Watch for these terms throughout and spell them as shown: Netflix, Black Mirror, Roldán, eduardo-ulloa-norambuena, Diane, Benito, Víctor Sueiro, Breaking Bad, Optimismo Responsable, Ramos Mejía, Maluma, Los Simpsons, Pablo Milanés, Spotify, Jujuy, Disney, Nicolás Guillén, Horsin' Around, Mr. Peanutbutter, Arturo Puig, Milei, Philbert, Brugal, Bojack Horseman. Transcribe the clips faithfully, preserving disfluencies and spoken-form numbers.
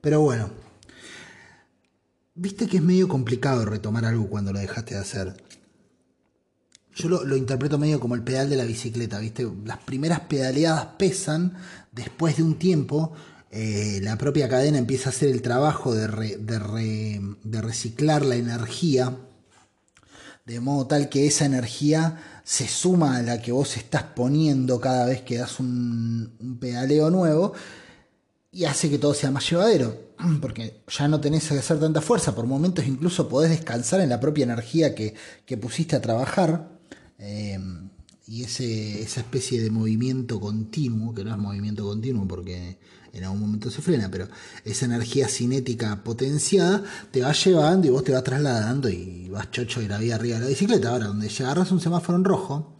Pero bueno, viste que es medio complicado retomar algo cuando lo dejaste de hacer. Yo lo, lo interpreto medio como el pedal de la bicicleta, ¿viste? Las primeras pedaleadas pesan, después de un tiempo eh, la propia cadena empieza a hacer el trabajo de, re, de, re, de reciclar la energía, de modo tal que esa energía se suma a la que vos estás poniendo cada vez que das un, un pedaleo nuevo y hace que todo sea más llevadero, porque ya no tenés que hacer tanta fuerza, por momentos incluso podés descansar en la propia energía que, que pusiste a trabajar. Eh, y ese, esa especie de movimiento continuo, que no es movimiento continuo porque en algún momento se frena, pero esa energía cinética potenciada te va llevando y vos te vas trasladando y vas chocho de la vía arriba de la bicicleta. Ahora, donde agarras un semáforo en rojo,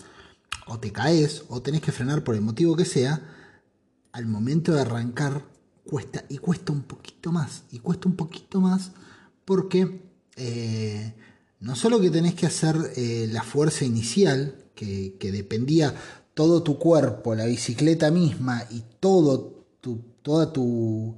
o te caes, o tenés que frenar por el motivo que sea, al momento de arrancar cuesta, y cuesta un poquito más, y cuesta un poquito más porque... Eh, no solo que tenés que hacer eh, la fuerza inicial, que, que dependía todo tu cuerpo, la bicicleta misma y todo tu, toda tu,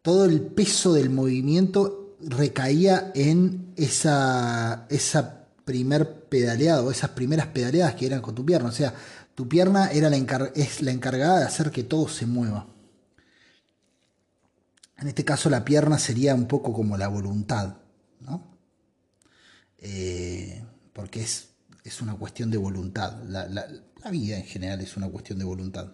todo el peso del movimiento recaía en esa, esa primer pedaleada o esas primeras pedaleadas que eran con tu pierna. O sea, tu pierna era la encar- es la encargada de hacer que todo se mueva. En este caso la pierna sería un poco como la voluntad, ¿no? Eh, porque es, es una cuestión de voluntad. La, la, la vida en general es una cuestión de voluntad.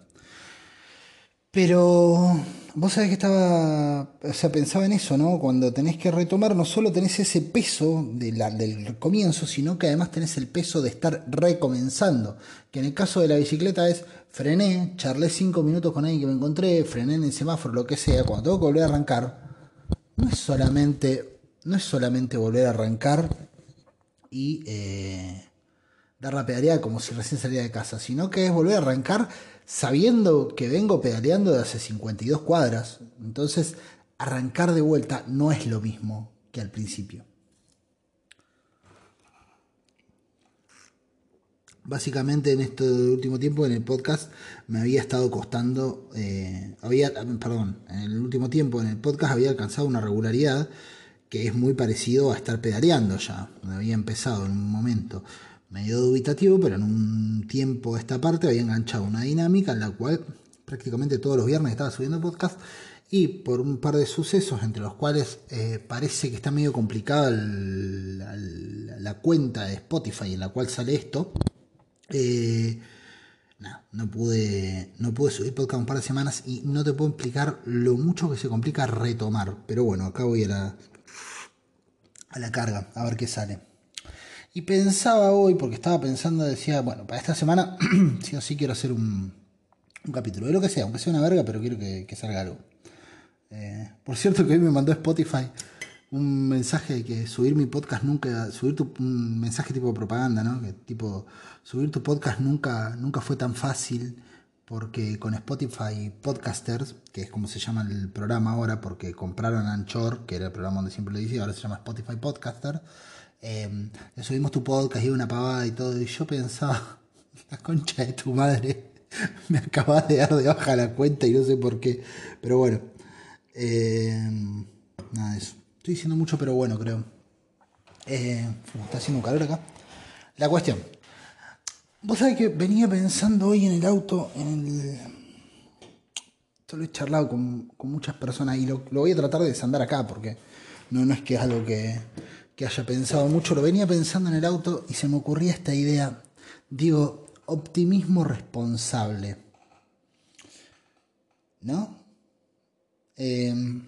Pero vos sabés que estaba... O sea, pensaba en eso, ¿no? Cuando tenés que retomar, no solo tenés ese peso de la, del comienzo, sino que además tenés el peso de estar recomenzando. Que en el caso de la bicicleta es... Frené, charlé cinco minutos con alguien que me encontré, frené en el semáforo, lo que sea. Cuando tengo que volver a arrancar, no es solamente, no es solamente volver a arrancar... y eh, dar la pedaleada como si recién salía de casa, sino que es volver a arrancar sabiendo que vengo pedaleando de hace cincuenta y dos cuadras. Entonces, arrancar de vuelta no es lo mismo que al principio. Básicamente, en este último tiempo, en el podcast, me había estado costando... Eh, había, perdón, en el último tiempo, en el podcast, había alcanzado una regularidad que es muy parecido a estar pedaleando ya. Había empezado en un momento medio dubitativo, pero en un tiempo esta parte había enganchado una dinámica en la cual prácticamente todos los viernes estaba subiendo podcast, y por un par de sucesos, entre los cuales eh, parece que está medio complicada el, la, la cuenta de Spotify en la cual sale esto, eh, no, no, pude, no pude subir podcast un par de semanas, y no te puedo explicar lo mucho que se complica retomar. Pero bueno, acá voy a la... a la carga, a ver qué sale. Y pensaba hoy, porque estaba pensando, decía, bueno, para esta semana sí o sí quiero hacer un, un capítulo, de lo que sea, aunque sea una verga, pero quiero que, que salga algo. Eh, por cierto que hoy me mandó Spotify un mensaje de que subir mi podcast nunca, subir tu, un mensaje tipo propaganda, ¿no? Que tipo, subir tu podcast nunca, nunca fue tan fácil, porque con Spotify Podcasters, que es como se llama el programa ahora, porque compraron Anchor, que era el programa donde siempre lo decía, ahora se llama Spotify Podcaster, eh, le subimos tu podcast y una pavada y todo, y yo pensaba, la concha de tu madre, me acabas de dar de baja la cuenta y no sé por qué, pero bueno, eh, nada de eso, estoy diciendo mucho, pero bueno, creo, eh, está haciendo un calor acá, la cuestión. Vos sabés que venía pensando hoy en el auto, en el... Esto lo he charlado con, con muchas personas y lo, lo voy a tratar de desandar acá porque no, no es que es algo que, que haya pensado mucho. Lo venía pensando en el auto y se me ocurría esta idea. Digo, optimismo responsable, ¿no? Eh,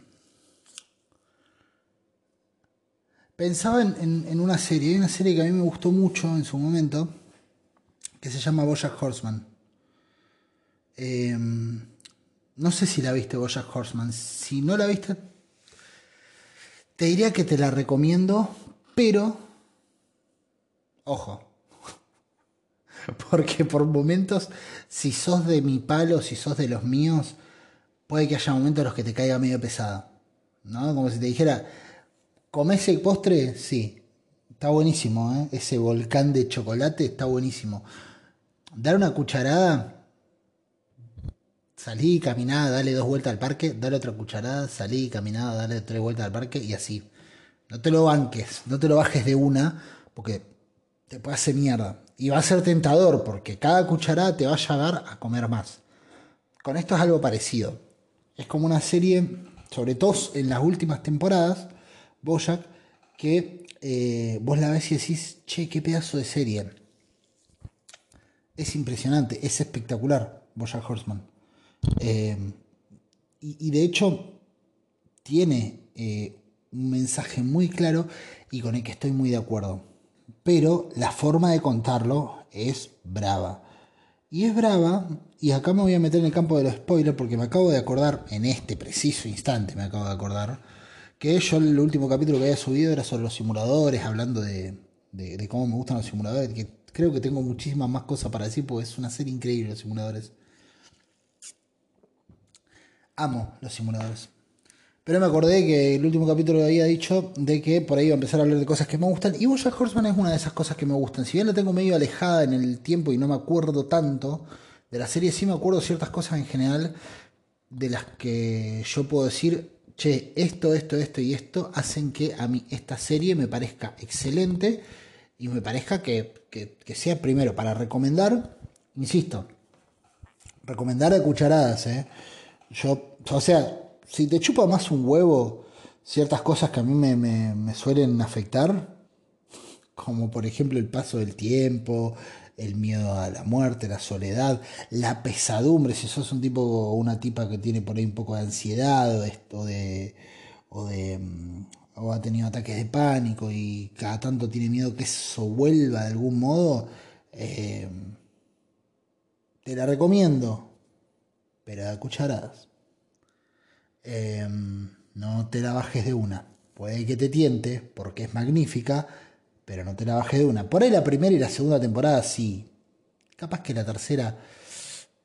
pensaba en, en, en una serie. Hay una serie que a mí me gustó mucho en su momento, que se llama Bojack Horseman. Eh, no sé si la viste, Bojack Horseman. Si no la viste, te diría que te la recomiendo, pero... ojo. Porque por momentos, si sos de mi palo, si sos de los míos, puede que haya momentos en los que te caiga medio pesada, ¿no? Como si te dijera, ¿comés el postre? Sí. Está buenísimo, ¿eh? Ese volcán de chocolate está buenísimo. Dar una cucharada Salí, caminá, dale dos vueltas al parque, dale otra cucharada, salí, caminá, dale tres vueltas al parque y así. No te lo banques, no te lo bajes de una porque te puede hacer mierda. Y va a ser tentador porque cada cucharada te va a llevar a comer más. Con esto es algo parecido. Es como una serie, sobre todo en las últimas temporadas, Bojack, que eh, vos la ves y decís, che, qué pedazo de serie. Es impresionante, es espectacular Bojack Horseman. Eh, y, y de hecho tiene eh, un mensaje muy claro y con el que estoy muy de acuerdo, pero la forma de contarlo es brava y es brava y acá me voy a meter en el campo de los spoilers porque me acabo de acordar en este preciso instante me acabo de acordar que yo el último capítulo que había subido era sobre los simuladores, hablando de, de, de cómo me gustan los simuladores, que creo que tengo muchísimas más cosas para decir porque es una serie increíble los simuladores. Amo los simuladores. Pero me acordé que el último capítulo había dicho de que por ahí iba a empezar a hablar de cosas que me gustan. Y Bojack Horseman es una de esas cosas que me gustan. Si bien la tengo medio alejada en el tiempo y no me acuerdo tanto de la serie, sí me acuerdo ciertas cosas en general de las que yo puedo decir, che, esto, esto, esto y esto hacen que a mí esta serie me parezca excelente y me parezca que, que, que sea primero para recomendar, insisto, recomendar de cucharadas, eh. Yo, o sea, si te chupa más un huevo ciertas cosas que a mí me, me, me suelen afectar, como por ejemplo el paso del tiempo, el miedo a la muerte, la soledad, la pesadumbre, si sos un tipo o una tipa que tiene por ahí un poco de ansiedad o, esto de, o, de, o ha tenido ataques de pánico y cada tanto tiene miedo que eso vuelva de algún modo, eh, te la recomiendo. Pero a cucharadas. Eh, no te la bajes de una. Puede que te tiente, porque es magnífica, pero no te la bajes de una. Por ahí la primera y la segunda temporada sí. Capaz que la tercera,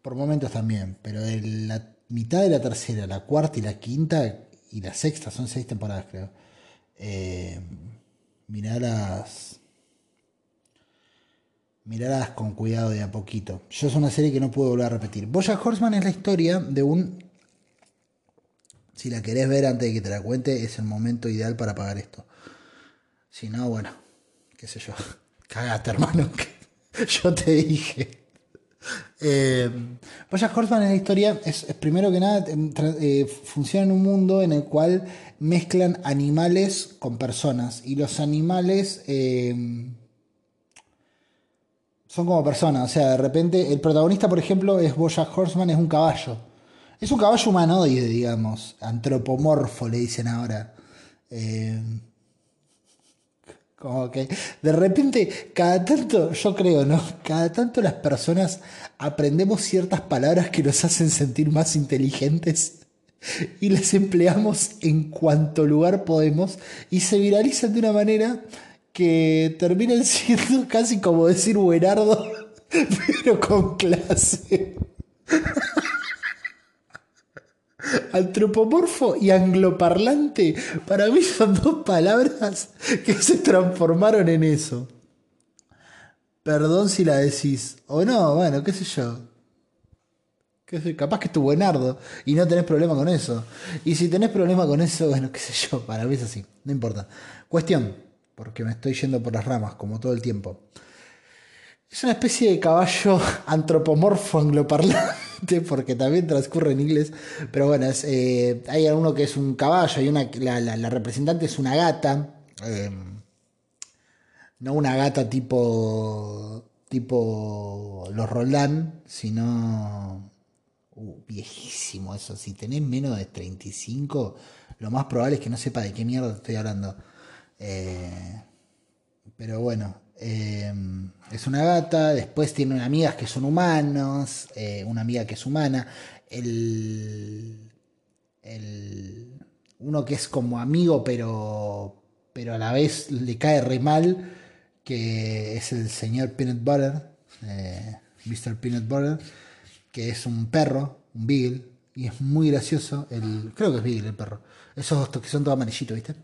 por momentos también, pero el, la mitad de la tercera, la cuarta y la quinta y la sexta, son seis temporadas creo. Eh, miralas... Miralas con cuidado de a poquito. Yo es una serie que no puedo volver a repetir. Bojack Horseman es la historia de un... Si la querés ver antes de que te la cuente, es el momento ideal para pagar esto. Si no, bueno, qué sé yo. Cagate, hermano, que yo te dije. Eh, Bojack Horseman es la historia, es, es primero que nada, eh, funciona en un mundo en el cual mezclan animales con personas. Y los animales... Eh, son como personas, o sea, de repente el protagonista, por ejemplo, es Bojack Horseman, es un caballo. Es un caballo humanoide, digamos, antropomorfo, le dicen ahora. Eh, como que de repente, cada tanto, yo creo, ¿no? Cada tanto las personas aprendemos ciertas palabras que nos hacen sentir más inteligentes y las empleamos en cuanto lugar podemos y se viralizan de una manera... que terminan siendo casi como decir buenardo, pero con clase. Antropomorfo y angloparlante, para mí son dos palabras que se transformaron en eso. Perdón si la decís, o no, bueno, qué sé yo. Qué sé, capaz que es tu buenardo y no tenés problema con eso. Y si tenés problema con eso, bueno, qué sé yo, para mí es así, no importa. Cuestión. Porque me estoy yendo por las ramas, como todo el tiempo. Es una especie de caballo antropomorfo angloparlante, porque también transcurre en inglés. Pero bueno, es, eh, hay alguno que es un caballo, y una, la, la, la representante es una gata. Eh, no una gata tipo, tipo los Roldán, sino... Uh, viejísimo eso. Si tenés menos de treinta y cinco, lo más probable es que no sepa de qué mierda estoy hablando. Eh, pero bueno, eh, es una gata. Después tiene amigas que son humanos, eh, una amiga que es humana, el, el uno que es como amigo pero pero a la vez le cae re mal, que es el señor Peanutbutter, eh, mister Peanutbutter, que es un perro, un beagle, y es muy gracioso. El, creo que es beagle el perro, esos que son todos amarillitos, ¿viste?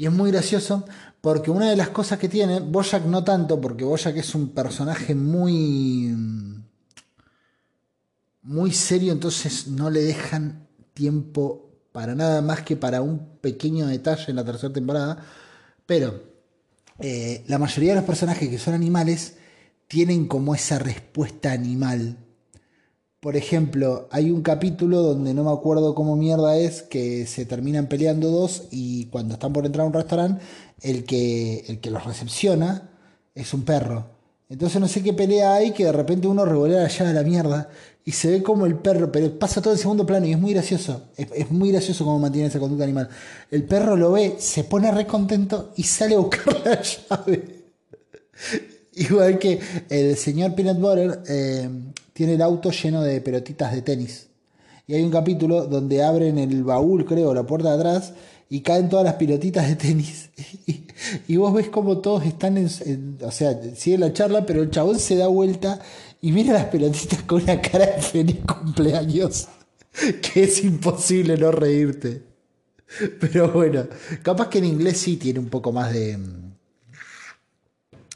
Y es muy gracioso porque una de las cosas que tiene, Bojack no tanto, porque Bojack es un personaje muy... muy serio, entonces no le dejan tiempo para nada más que para un pequeño detalle en la tercera temporada. Pero eh, la mayoría de los personajes que son animales tienen como esa respuesta animal. Por ejemplo, hay un capítulo donde no me acuerdo cómo mierda es, que se terminan peleando dos y cuando están por entrar a un restaurante, el que, el que los recepciona es un perro. Entonces no sé qué pelea hay, que de repente uno revolea allá de la mierda y se ve como el perro, pero pasa todo el segundo plano y es muy gracioso. Es, es muy gracioso cómo mantiene esa conducta animal. El perro lo ve, se pone re contento y sale a buscar la llave. Igual que el señor Peanutbutter eh, tiene el auto lleno de pelotitas de tenis. Y hay un capítulo donde abren el baúl, creo, la puerta de atrás, y caen todas las pelotitas de tenis. Y, y vos ves como todos están en, en... O sea, sigue la charla, pero el chabón se da vuelta y mira las pelotitas con una cara de feliz cumpleaños. Que es imposible no reírte. Pero bueno, capaz que en inglés sí tiene un poco más de...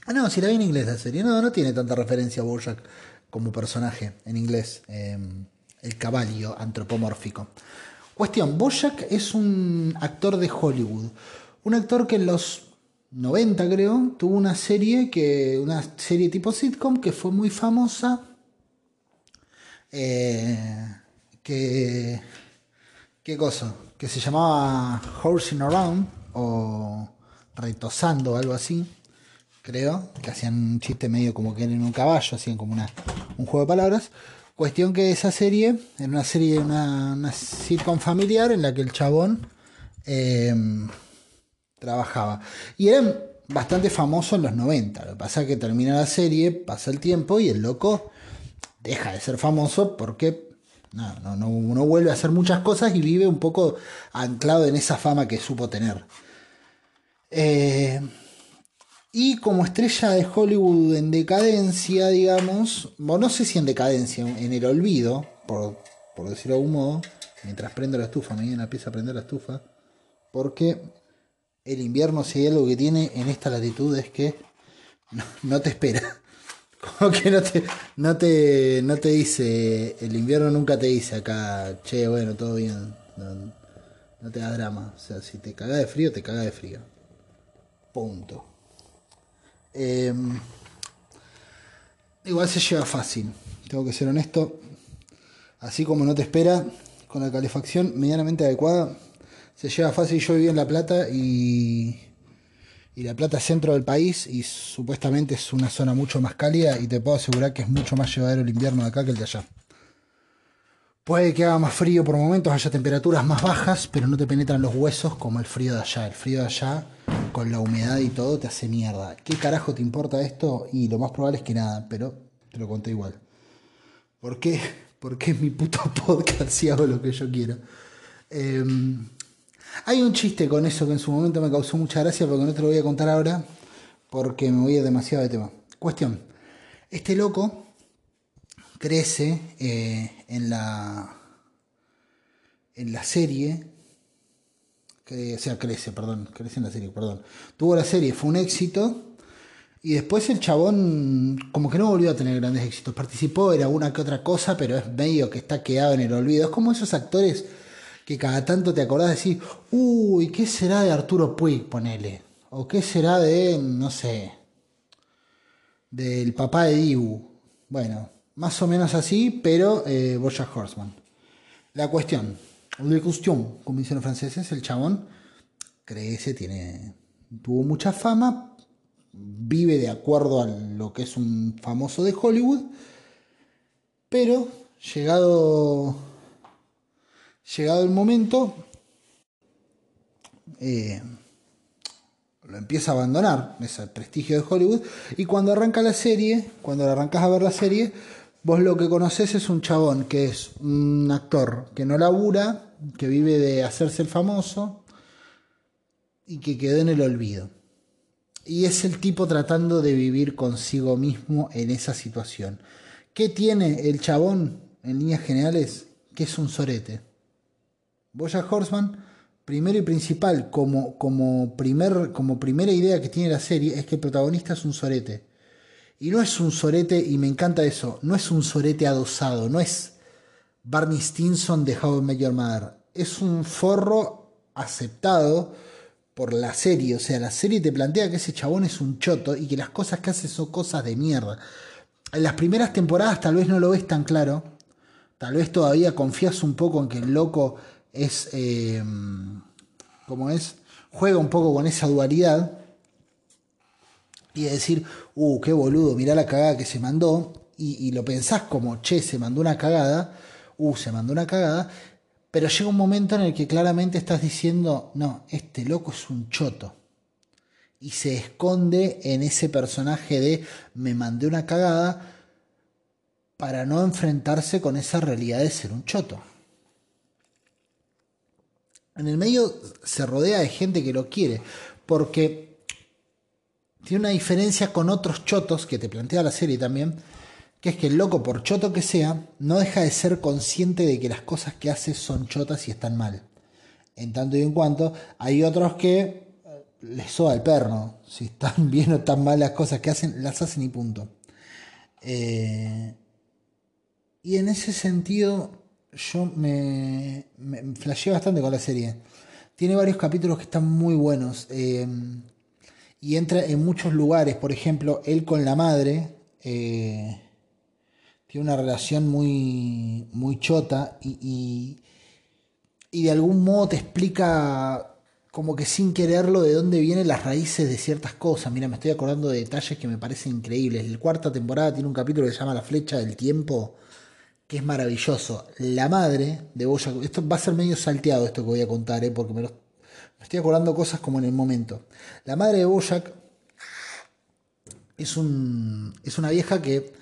Ah, no, si la vi en inglés la serie. No, no tiene tanta referencia a Bojack como personaje en inglés. Eh, el caballo antropomórfico. Cuestión, Bojack es un actor de Hollywood. Un actor que en los noventa, creo, tuvo una serie, que, una serie tipo sitcom que fue muy famosa. Eh, que... ¿Qué cosa? Que se llamaba Horsin' Around o Retosando, algo así. Creo, que hacían un chiste medio como que eran un caballo, hacían como una, un juego de palabras. Cuestión que esa serie, era una serie, una, una sitcom familiar en la que el chabón eh, trabajaba. Y eran bastante famosos en los noventa. Lo que pasa es que termina la serie, pasa el tiempo y el loco deja de ser famoso porque no, no, no, no vuelve a hacer muchas cosas y vive un poco anclado en esa fama que supo tener. Eh... Y como estrella de Hollywood en decadencia, digamos, bueno, no sé si en decadencia, en el olvido, por, por decirlo de algún modo, mientras prendo la estufa, me viene a la pieza a prender la estufa, porque el invierno, si hay algo que tiene en esta latitud, es que no, no te espera. Como que no te, no te, no te dice, el invierno nunca te dice acá, che, bueno, todo bien, no, no te da drama. O sea, si te caga de frío, te caga de frío. Punto. Eh, igual se lleva fácil, tengo que ser honesto. Así como no te espera, con la calefacción medianamente adecuada se lleva fácil. Yo viví en La Plata y, y La Plata es centro del país y supuestamente es una zona mucho más cálida, y te puedo asegurar que es mucho más llevadero el invierno de acá que el de allá. Puede que haga más frío por momentos, haya temperaturas más bajas, pero no te penetran los huesos como el frío de allá. El frío de allá, con la humedad y todo, te hace mierda. ¿Qué carajo te importa esto? Y lo más probable es que nada, pero te lo conté igual. ¿Por qué? Porque es mi puto podcast, si hago lo que yo quiero. Eh, hay un chiste con eso que en su momento me causó mucha gracia, pero que no te lo voy a contar ahora, porque me voy a ir demasiado de tema. Cuestión, este loco crece eh, en la en la serie... O sea, crece, perdón, crece en la serie, perdón. Tuvo la serie, fue un éxito. Y después el chabón como que no volvió a tener grandes éxitos. Participó, era una que otra cosa, pero es medio que está quedado en el olvido. Es como esos actores que cada tanto te acordás de decir, uy, ¿qué será de Arturo Puig? Ponele. O ¿qué será de, no sé, del papá de Dibu? Bueno, más o menos así, pero eh, Bojack Horseman. La cuestión... La cuestión, como dicen los franceses, el chabón crece, tiene, tuvo mucha fama, vive de acuerdo a lo que es un famoso de Hollywood, pero llegado, llegado el momento, eh, lo empieza a abandonar, ese prestigio de Hollywood, y cuando arranca la serie, cuando arrancas a ver la serie, vos lo que conocés es un chabón que es un actor que no labura, que vive de hacerse el famoso y que quedó en el olvido. Y es el tipo tratando de vivir consigo mismo en esa situación. ¿Qué tiene el chabón en líneas generales? Que es un sorete. Bojack Horseman, primero y principal, como, como, primer, como primera idea que tiene la serie, es que el protagonista es un sorete. Y no es un sorete, y me encanta eso, no es un sorete adosado, no es Barney Stinson de How I Met Your Mother. Es un forro aceptado por la serie. O sea, la serie te plantea que ese chabón es un choto y que las cosas que hace son cosas de mierda. En las primeras temporadas tal vez no lo ves tan claro. Tal vez todavía confías un poco en que el loco es... Eh, ¿cómo es? Juega un poco con esa dualidad. Y decir, uh, qué boludo, mirá la cagada que se mandó. Y, y lo pensás como, che, se mandó una cagada. Uh, se mandó una cagada. Pero llega un momento en el que claramente estás diciendo, no, este loco es un choto. Y se esconde en ese personaje de, me mandé una cagada, para no enfrentarse con esa realidad de ser un choto. En el medio se rodea de gente que lo quiere, porque tiene una diferencia con otros chotos que te plantea la serie también, que es que el loco, por choto que sea, no deja de ser consciente de que las cosas que hace son chotas y están mal. En tanto y en cuanto, hay otros que les soba el perno. Si están bien o están mal las cosas que hacen, las hacen y punto. Eh, y en ese sentido, yo me, me flasheé bastante con la serie. Tiene varios capítulos que están muy buenos. Eh, Y entra en muchos lugares. Por ejemplo, él con la madre. Eh, tiene una relación muy, muy chota. Y, y, y de algún modo te explica, como que sin quererlo, de dónde vienen las raíces de ciertas cosas. Mira, me estoy acordando de detalles que me parecen increíbles. La cuarta temporada tiene un capítulo que se llama La Flecha del Tiempo, que es maravilloso. La madre de Bojack... Esto va a ser medio salteado, esto que voy a contar, ¿eh? Porque me lo... estoy acordando cosas como en el momento. La madre de Bojack es, un, es una vieja que,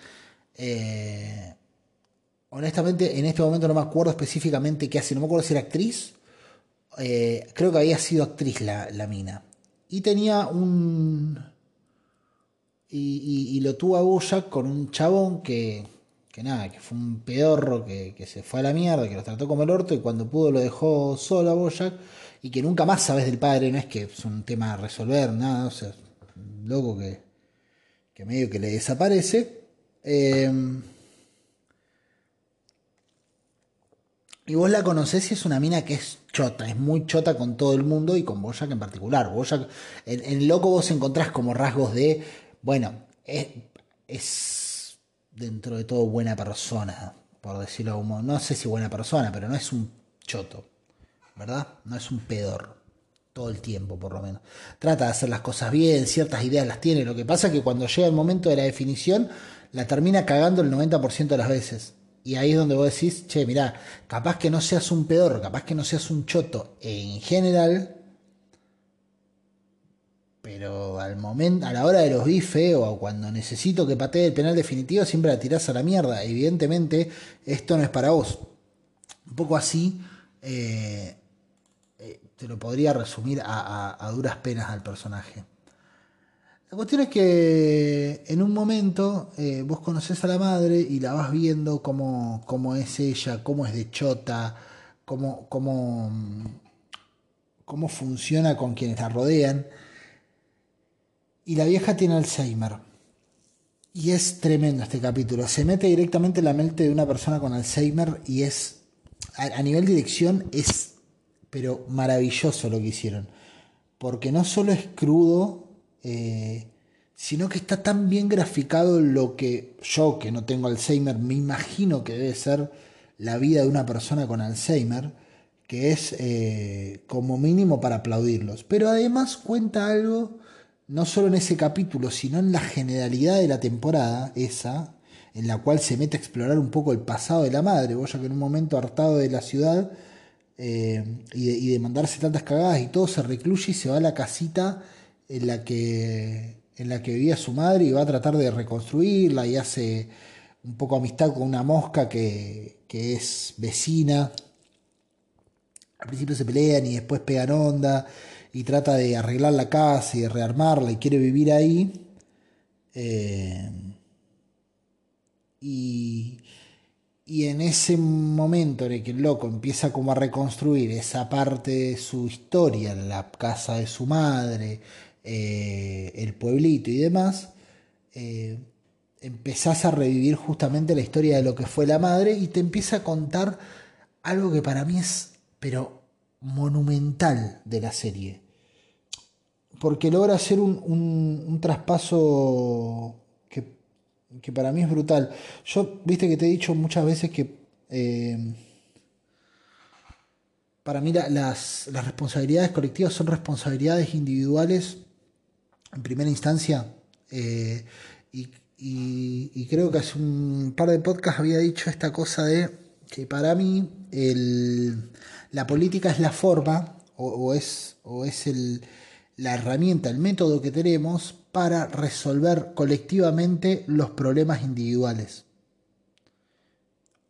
eh, honestamente, en este momento no me acuerdo específicamente qué hace. No me acuerdo si era actriz. Eh, creo que había sido actriz la, la mina. Y tenía un... Y, y, y lo tuvo a Bojack con un chabón que, que nada, que fue un pedorro, que, que se fue a la mierda, que los trató como el orto y cuando pudo lo dejó solo a Bojack. Y que nunca más sabes del padre, no es que es un tema a resolver, nada, o sea, un loco que, que medio que le desaparece. Eh, y vos la conocés y es una mina que es chota, es muy chota con todo el mundo y con Bojack en particular. Bojack, en, en loco vos encontrás como rasgos de, bueno, es, es dentro de todo buena persona, por decirlo como, no sé si buena persona, pero no es un choto, ¿verdad? No es un pedor, todo el tiempo por lo menos. Trata de hacer las cosas bien, ciertas ideas las tiene, lo que pasa es que cuando llega el momento de la definición, la termina cagando el noventa por ciento de las veces. Y ahí es donde vos decís, che, mirá, capaz que no seas un pedor, capaz que no seas un choto en general, pero al momento, a la hora de los bifes o cuando necesito que patee el penal definitivo, siempre la tirás a la mierda. Evidentemente, esto no es para vos. Un poco así... Eh, te lo podría resumir a, a, a duras penas al personaje. La cuestión es que en un momento eh, vos conocés a la madre y la vas viendo cómo, cómo es ella, cómo es de chota, cómo, cómo, cómo funciona con quienes la rodean. Y la vieja tiene Alzheimer. Y es tremendo este capítulo. Se mete directamente en la mente de una persona con Alzheimer y es, a, a nivel de dirección, es... pero maravilloso lo que hicieron. Porque no solo es crudo, eh, sino que está tan bien graficado lo que yo, que no tengo Alzheimer, me imagino que debe ser la vida de una persona con Alzheimer, que es eh, como mínimo para aplaudirlos. Pero además cuenta algo, no solo en ese capítulo, sino en la generalidad de la temporada esa, en la cual se mete a explorar un poco el pasado de la madre. Bojack, que en un momento hartado de la ciudad... Eh, y, de, y de mandarse tantas cagadas y todo, se recluye y se va a la casita en la que, en la que vivía su madre y va a tratar de reconstruirla y hace un poco amistad con una mosca que, que es vecina. Al principio se pelean y después pegan onda y trata de arreglar la casa y de rearmarla y quiere vivir ahí. Eh, y... Y en ese momento en el que el loco empieza como a reconstruir esa parte de su historia, la casa de su madre, eh, el pueblito y demás, eh, empezás a revivir justamente la historia de lo que fue la madre y te empieza a contar algo que para mí es, pero monumental de la serie. Porque logra hacer un, un, un traspaso que, que para mí es brutal. Yo, viste que te he dicho muchas veces que eh, para mí la, las, las responsabilidades colectivas son responsabilidades individuales en primera instancia. Eh, y, y, y creo que hace un par de podcasts había dicho esta cosa de que para mí el, la política es la forma o, o es, o es el... la herramienta, el método que tenemos para resolver colectivamente los problemas individuales.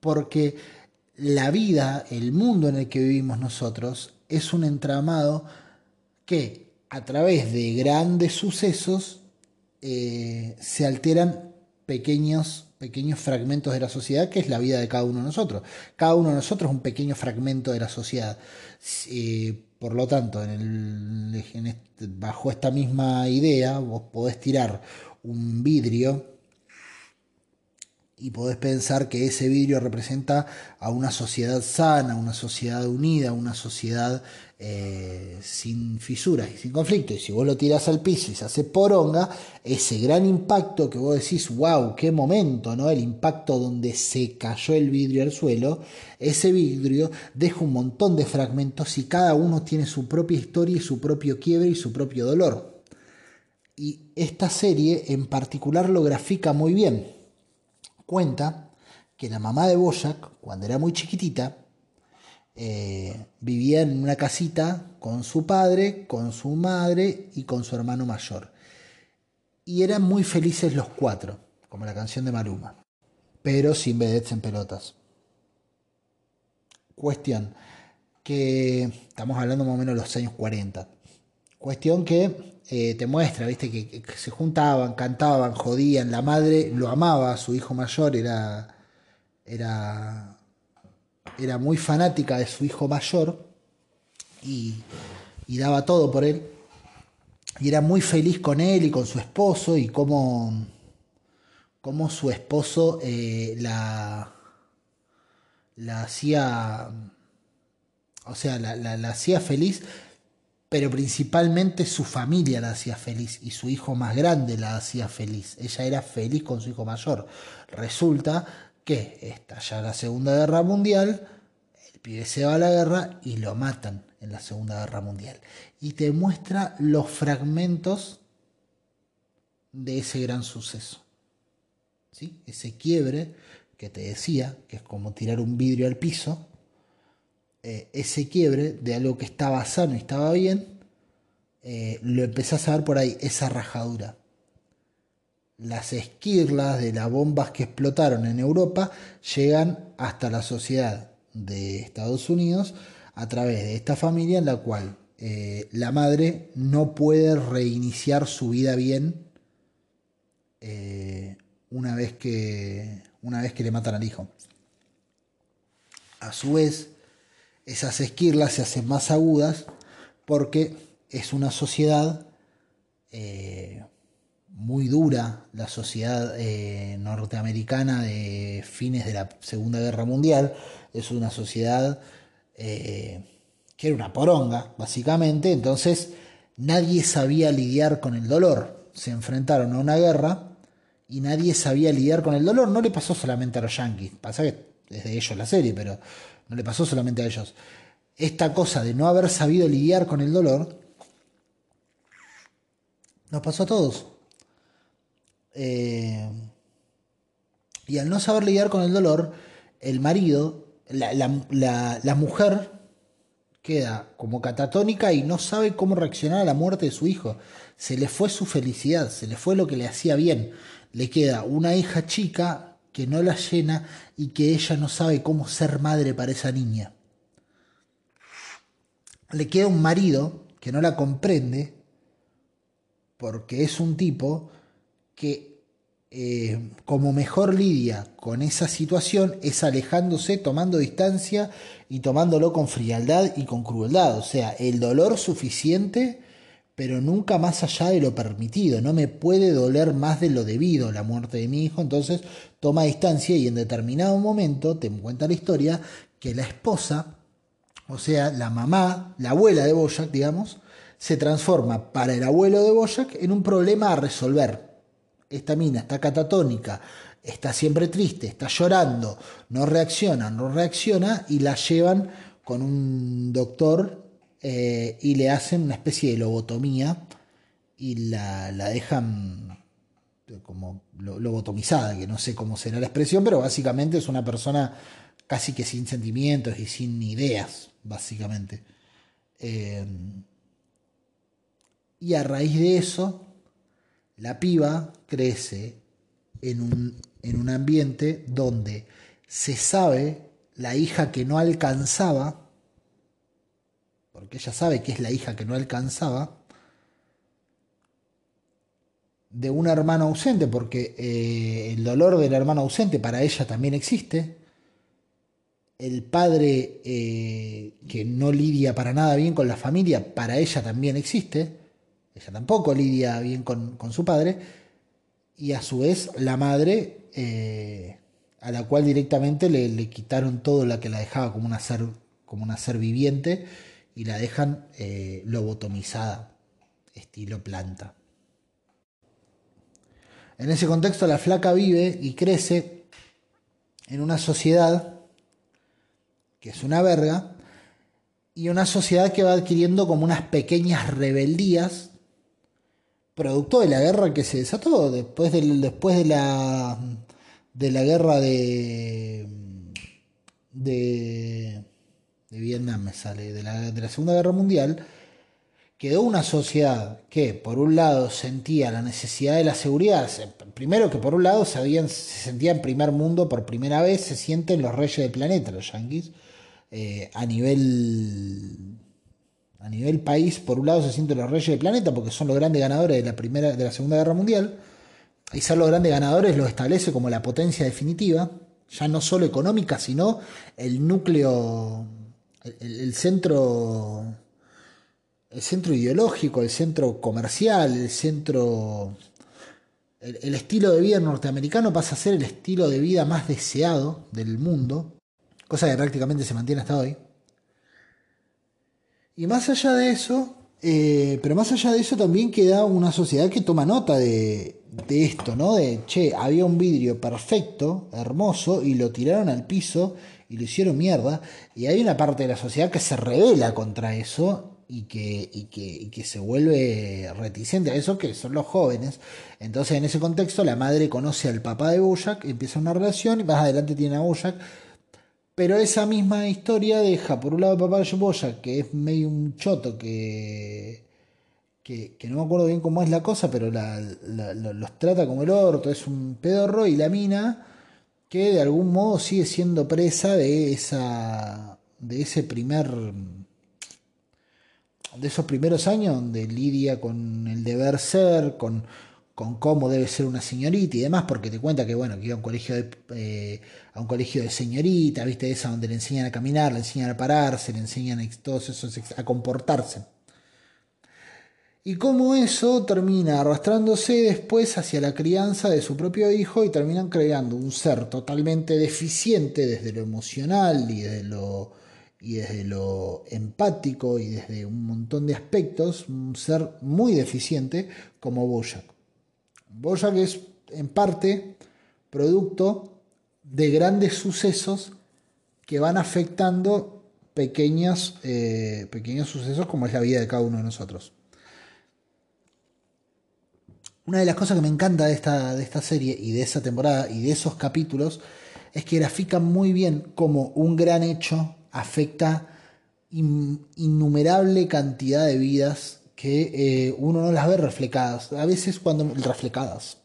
Porque la vida, el mundo en el que vivimos nosotros, es un entramado que a través de grandes sucesos eh, se alteran pequeños, pequeños fragmentos de la sociedad, que es la vida de cada uno de nosotros. Cada uno de nosotros es un pequeño fragmento de la sociedad. Eh, Por lo tanto, en el, en este, bajo esta misma idea, vos podés tirar un vidrio y podés pensar que ese vidrio representa a una sociedad sana, una sociedad unida, una sociedad eh, sin fisuras y sin conflicto. Y si vos lo tirás al piso y se hace poronga, ese gran impacto que vos decís, wow, qué momento, ¿no? El impacto donde se cayó el vidrio al suelo, ese vidrio deja un montón de fragmentos y cada uno tiene su propia historia y su propio quiebre y su propio dolor. Y esta serie en particular lo grafica muy bien. Cuenta que la mamá de Bojack, cuando era muy chiquitita, eh, vivía en una casita con su padre, con su madre y con su hermano mayor. Y eran muy felices los cuatro, como la canción de Maluma, pero sin vedettes en pelotas. Cuestión que, estamos hablando más o menos de los años cuarenta, cuestión que Eh, te muestra, viste, que, que se juntaban, cantaban, jodían, la madre lo amaba, su hijo mayor era, era, era muy fanática de su hijo mayor y, y daba todo por él, y era muy feliz con él y con su esposo, y cómo, cómo su esposo eh, la, la hacía, o sea, la, la, la hacía feliz. Pero principalmente su familia la hacía feliz y su hijo más grande la hacía feliz. Ella era feliz con su hijo mayor. Resulta que estalla la Segunda Guerra Mundial, el pibe se va a la guerra y lo matan en la Segunda Guerra Mundial. Y te muestra los fragmentos de ese gran suceso. ¿Sí? Ese quiebre que te decía, que es como tirar un vidrio al piso. Eh, ese quiebre de algo que estaba sano y estaba bien, eh, lo empezás a ver por ahí, esa rajadura, las esquirlas de las bombas que explotaron en Europa llegan hasta la sociedad de Estados Unidos a través de esta familia en la cual eh, la madre no puede reiniciar su vida bien eh, una vez que una vez que le matan al hijo. A su vez, esas esquirlas se hacen más agudas porque es una sociedad eh, muy dura, la sociedad eh, norteamericana de fines de la Segunda Guerra Mundial. Es una sociedad eh, que era una poronga, básicamente. Entonces nadie sabía lidiar con el dolor. Se enfrentaron a una guerra y nadie sabía lidiar con el dolor. No le pasó solamente a los yanquis, pasa que desde ellos la serie, pero no le pasó solamente a ellos. Esta cosa de no haber sabido lidiar con el dolor nos pasó a todos. Eh, y al no saber lidiar con el dolor, el marido, la, la, la, la mujer queda como catatónica y no sabe cómo reaccionar a la muerte de su hijo. Se le fue su felicidad, se le fue lo que le hacía bien. Le queda una hija chica que no la llena y que ella no sabe cómo ser madre para esa niña. Le queda un marido que no la comprende porque es un tipo que eh, como mejor lidia con esa situación es alejándose, tomando distancia y tomándolo con frialdad y con crueldad. O sea, el dolor suficiente, pero nunca más allá de lo permitido. No me puede doler más de lo debido la muerte de mi hijo. Entonces toma distancia y en determinado momento te cuenta la historia que la esposa, o sea, la mamá, la abuela de Bojack, digamos, se transforma para el abuelo de Bojack en un problema a resolver. Esta mina está catatónica, está siempre triste, está llorando, no reacciona, no reacciona y la llevan con un doctor eh, y le hacen una especie de lobotomía y la, la dejan como lobotomizada, que no sé cómo será la expresión, pero básicamente es una persona casi que sin sentimientos y sin ideas, básicamente. Eh, y a raíz de eso, la piba crece en un, en un ambiente donde se sabe la hija que no alcanzaba, porque ella sabe que es la hija que no alcanzaba, de un hermano ausente, porque eh, el dolor del hermano ausente para ella también existe. El padre eh, que no lidia para nada bien con la familia, para ella también existe. Ella tampoco lidia bien con, con su padre. Y a su vez la madre, eh, a la cual directamente le, le quitaron todo lo que la dejaba como una ser, como una ser viviente, y la dejan eh, lobotomizada, estilo planta. En ese contexto la flaca vive y crece en una sociedad que es una verga, y una sociedad que va adquiriendo como unas pequeñas rebeldías, producto de la guerra que se desató después, del, después de, la, de la guerra de, de, de Vietnam, me sale, de la, de la Segunda Guerra Mundial. Quedó una sociedad que, por un lado, sentía la necesidad de la seguridad. Primero que, por un lado, se, habían, se sentía en primer mundo por primera vez, se sienten los reyes del planeta, los yanquis. Eh, a nivel a nivel país, por un lado, se sienten los reyes del planeta porque son los grandes ganadores de la, primera, de la Segunda Guerra Mundial. Y ser los grandes ganadores los establece como la potencia definitiva, ya no solo económica, sino el núcleo, el, el centro... el centro ideológico, el centro comercial, el centro... El, el estilo de vida norteamericano pasa a ser el estilo de vida más deseado del mundo, cosa que prácticamente se mantiene hasta hoy. Y más allá de eso, eh, pero más allá de eso también queda una sociedad que toma nota de, de esto, ¿no? De, che, había un vidrio perfecto, hermoso, y lo tiraron al piso y lo hicieron mierda, y hay una parte de la sociedad que se rebela contra eso, Y que, y, que, y que se vuelve reticente a eso, que son los jóvenes. Entonces, en ese contexto, la madre conoce al papá de Bojack, empieza una relación y más adelante tiene a Bojack. Pero esa misma historia deja, por un lado, el papá de Bojack, que es medio un choto, que, que, que no me acuerdo bien cómo es la cosa, pero la, la, los trata como el orto, es un pedorro, y la mina, que de algún modo sigue siendo presa de esa de ese primer... de esos primeros años donde lidia con el deber ser, con, con cómo debe ser una señorita y demás, porque te cuenta que bueno, que iba a un colegio de, eh, a un colegio de señoritas, viste, esa donde le enseñan a caminar, le enseñan a pararse, le enseñan a, todos esos, a comportarse. Y cómo eso termina arrastrándose después hacia la crianza de su propio hijo y terminan creando un ser totalmente deficiente desde lo emocional y desde lo... y desde lo empático y desde un montón de aspectos, un ser muy deficiente como Bojack. Bojack es en parte producto de grandes sucesos que van afectando pequeños, eh, pequeños sucesos como es la vida de cada uno de nosotros. Una de las cosas que me encanta de esta, de esta serie y de esa temporada y de esos capítulos es que grafican muy bien como un gran hecho afecta innumerable cantidad de vidas que eh, uno no las ve reflejadas. A veces cuando reflejadas.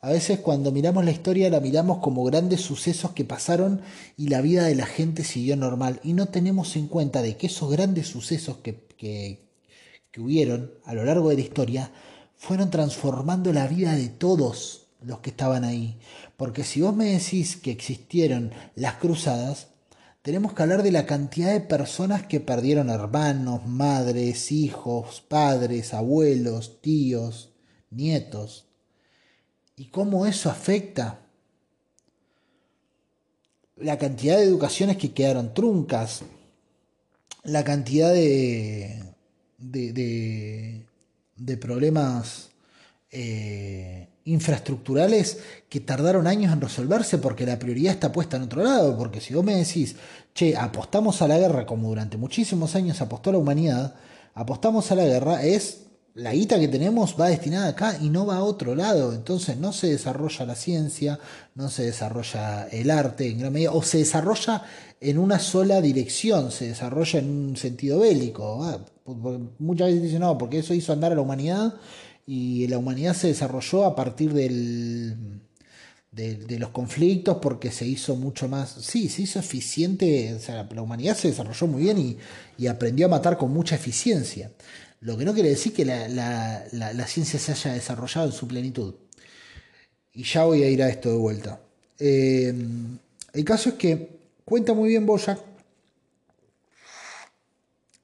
A veces cuando miramos la historia la miramos como grandes sucesos que pasaron y la vida de la gente siguió normal. Y no tenemos en cuenta de que esos grandes sucesos que, que, que hubieron a lo largo de la historia fueron transformando la vida de todos los que estaban ahí. Porque si vos me decís que existieron las cruzadas, Tenemos que hablar de la cantidad de personas que perdieron hermanos, madres, hijos, padres, abuelos, tíos, nietos. ¿Y cómo eso afecta? La cantidad de educaciones que quedaron truncas. La cantidad de, de, de, de problemas eh, infraestructurales que tardaron años en resolverse porque la prioridad está puesta en otro lado. Porque si vos me decís, che, apostamos a la guerra como durante muchísimos años apostó la humanidad, apostamos a la guerra, es la guita que tenemos va destinada acá y no va a otro lado. Entonces no se desarrolla la ciencia, no se desarrolla el arte en gran medida, o se desarrolla en una sola dirección, se desarrolla en un sentido bélico. Ah, muchas veces dicen, no, porque eso hizo andar a la humanidad y la humanidad se desarrolló a partir del, de, de los conflictos porque se hizo mucho más... Sí, se hizo eficiente, o sea, la humanidad se desarrolló muy bien y, y aprendió a matar con mucha eficiencia. Lo que no quiere decir que la, la, la, la ciencia se haya desarrollado en su plenitud. Y ya voy a ir a esto de vuelta. Eh, el caso es que cuenta muy bien Bojack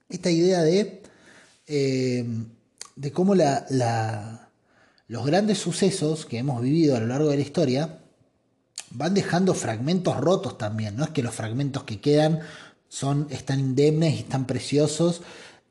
esta idea de, eh, de cómo la, la, los grandes sucesos que hemos vivido a lo largo de la historia van dejando fragmentos rotos también. No es que los fragmentos que quedan son, están indemnes y están preciosos,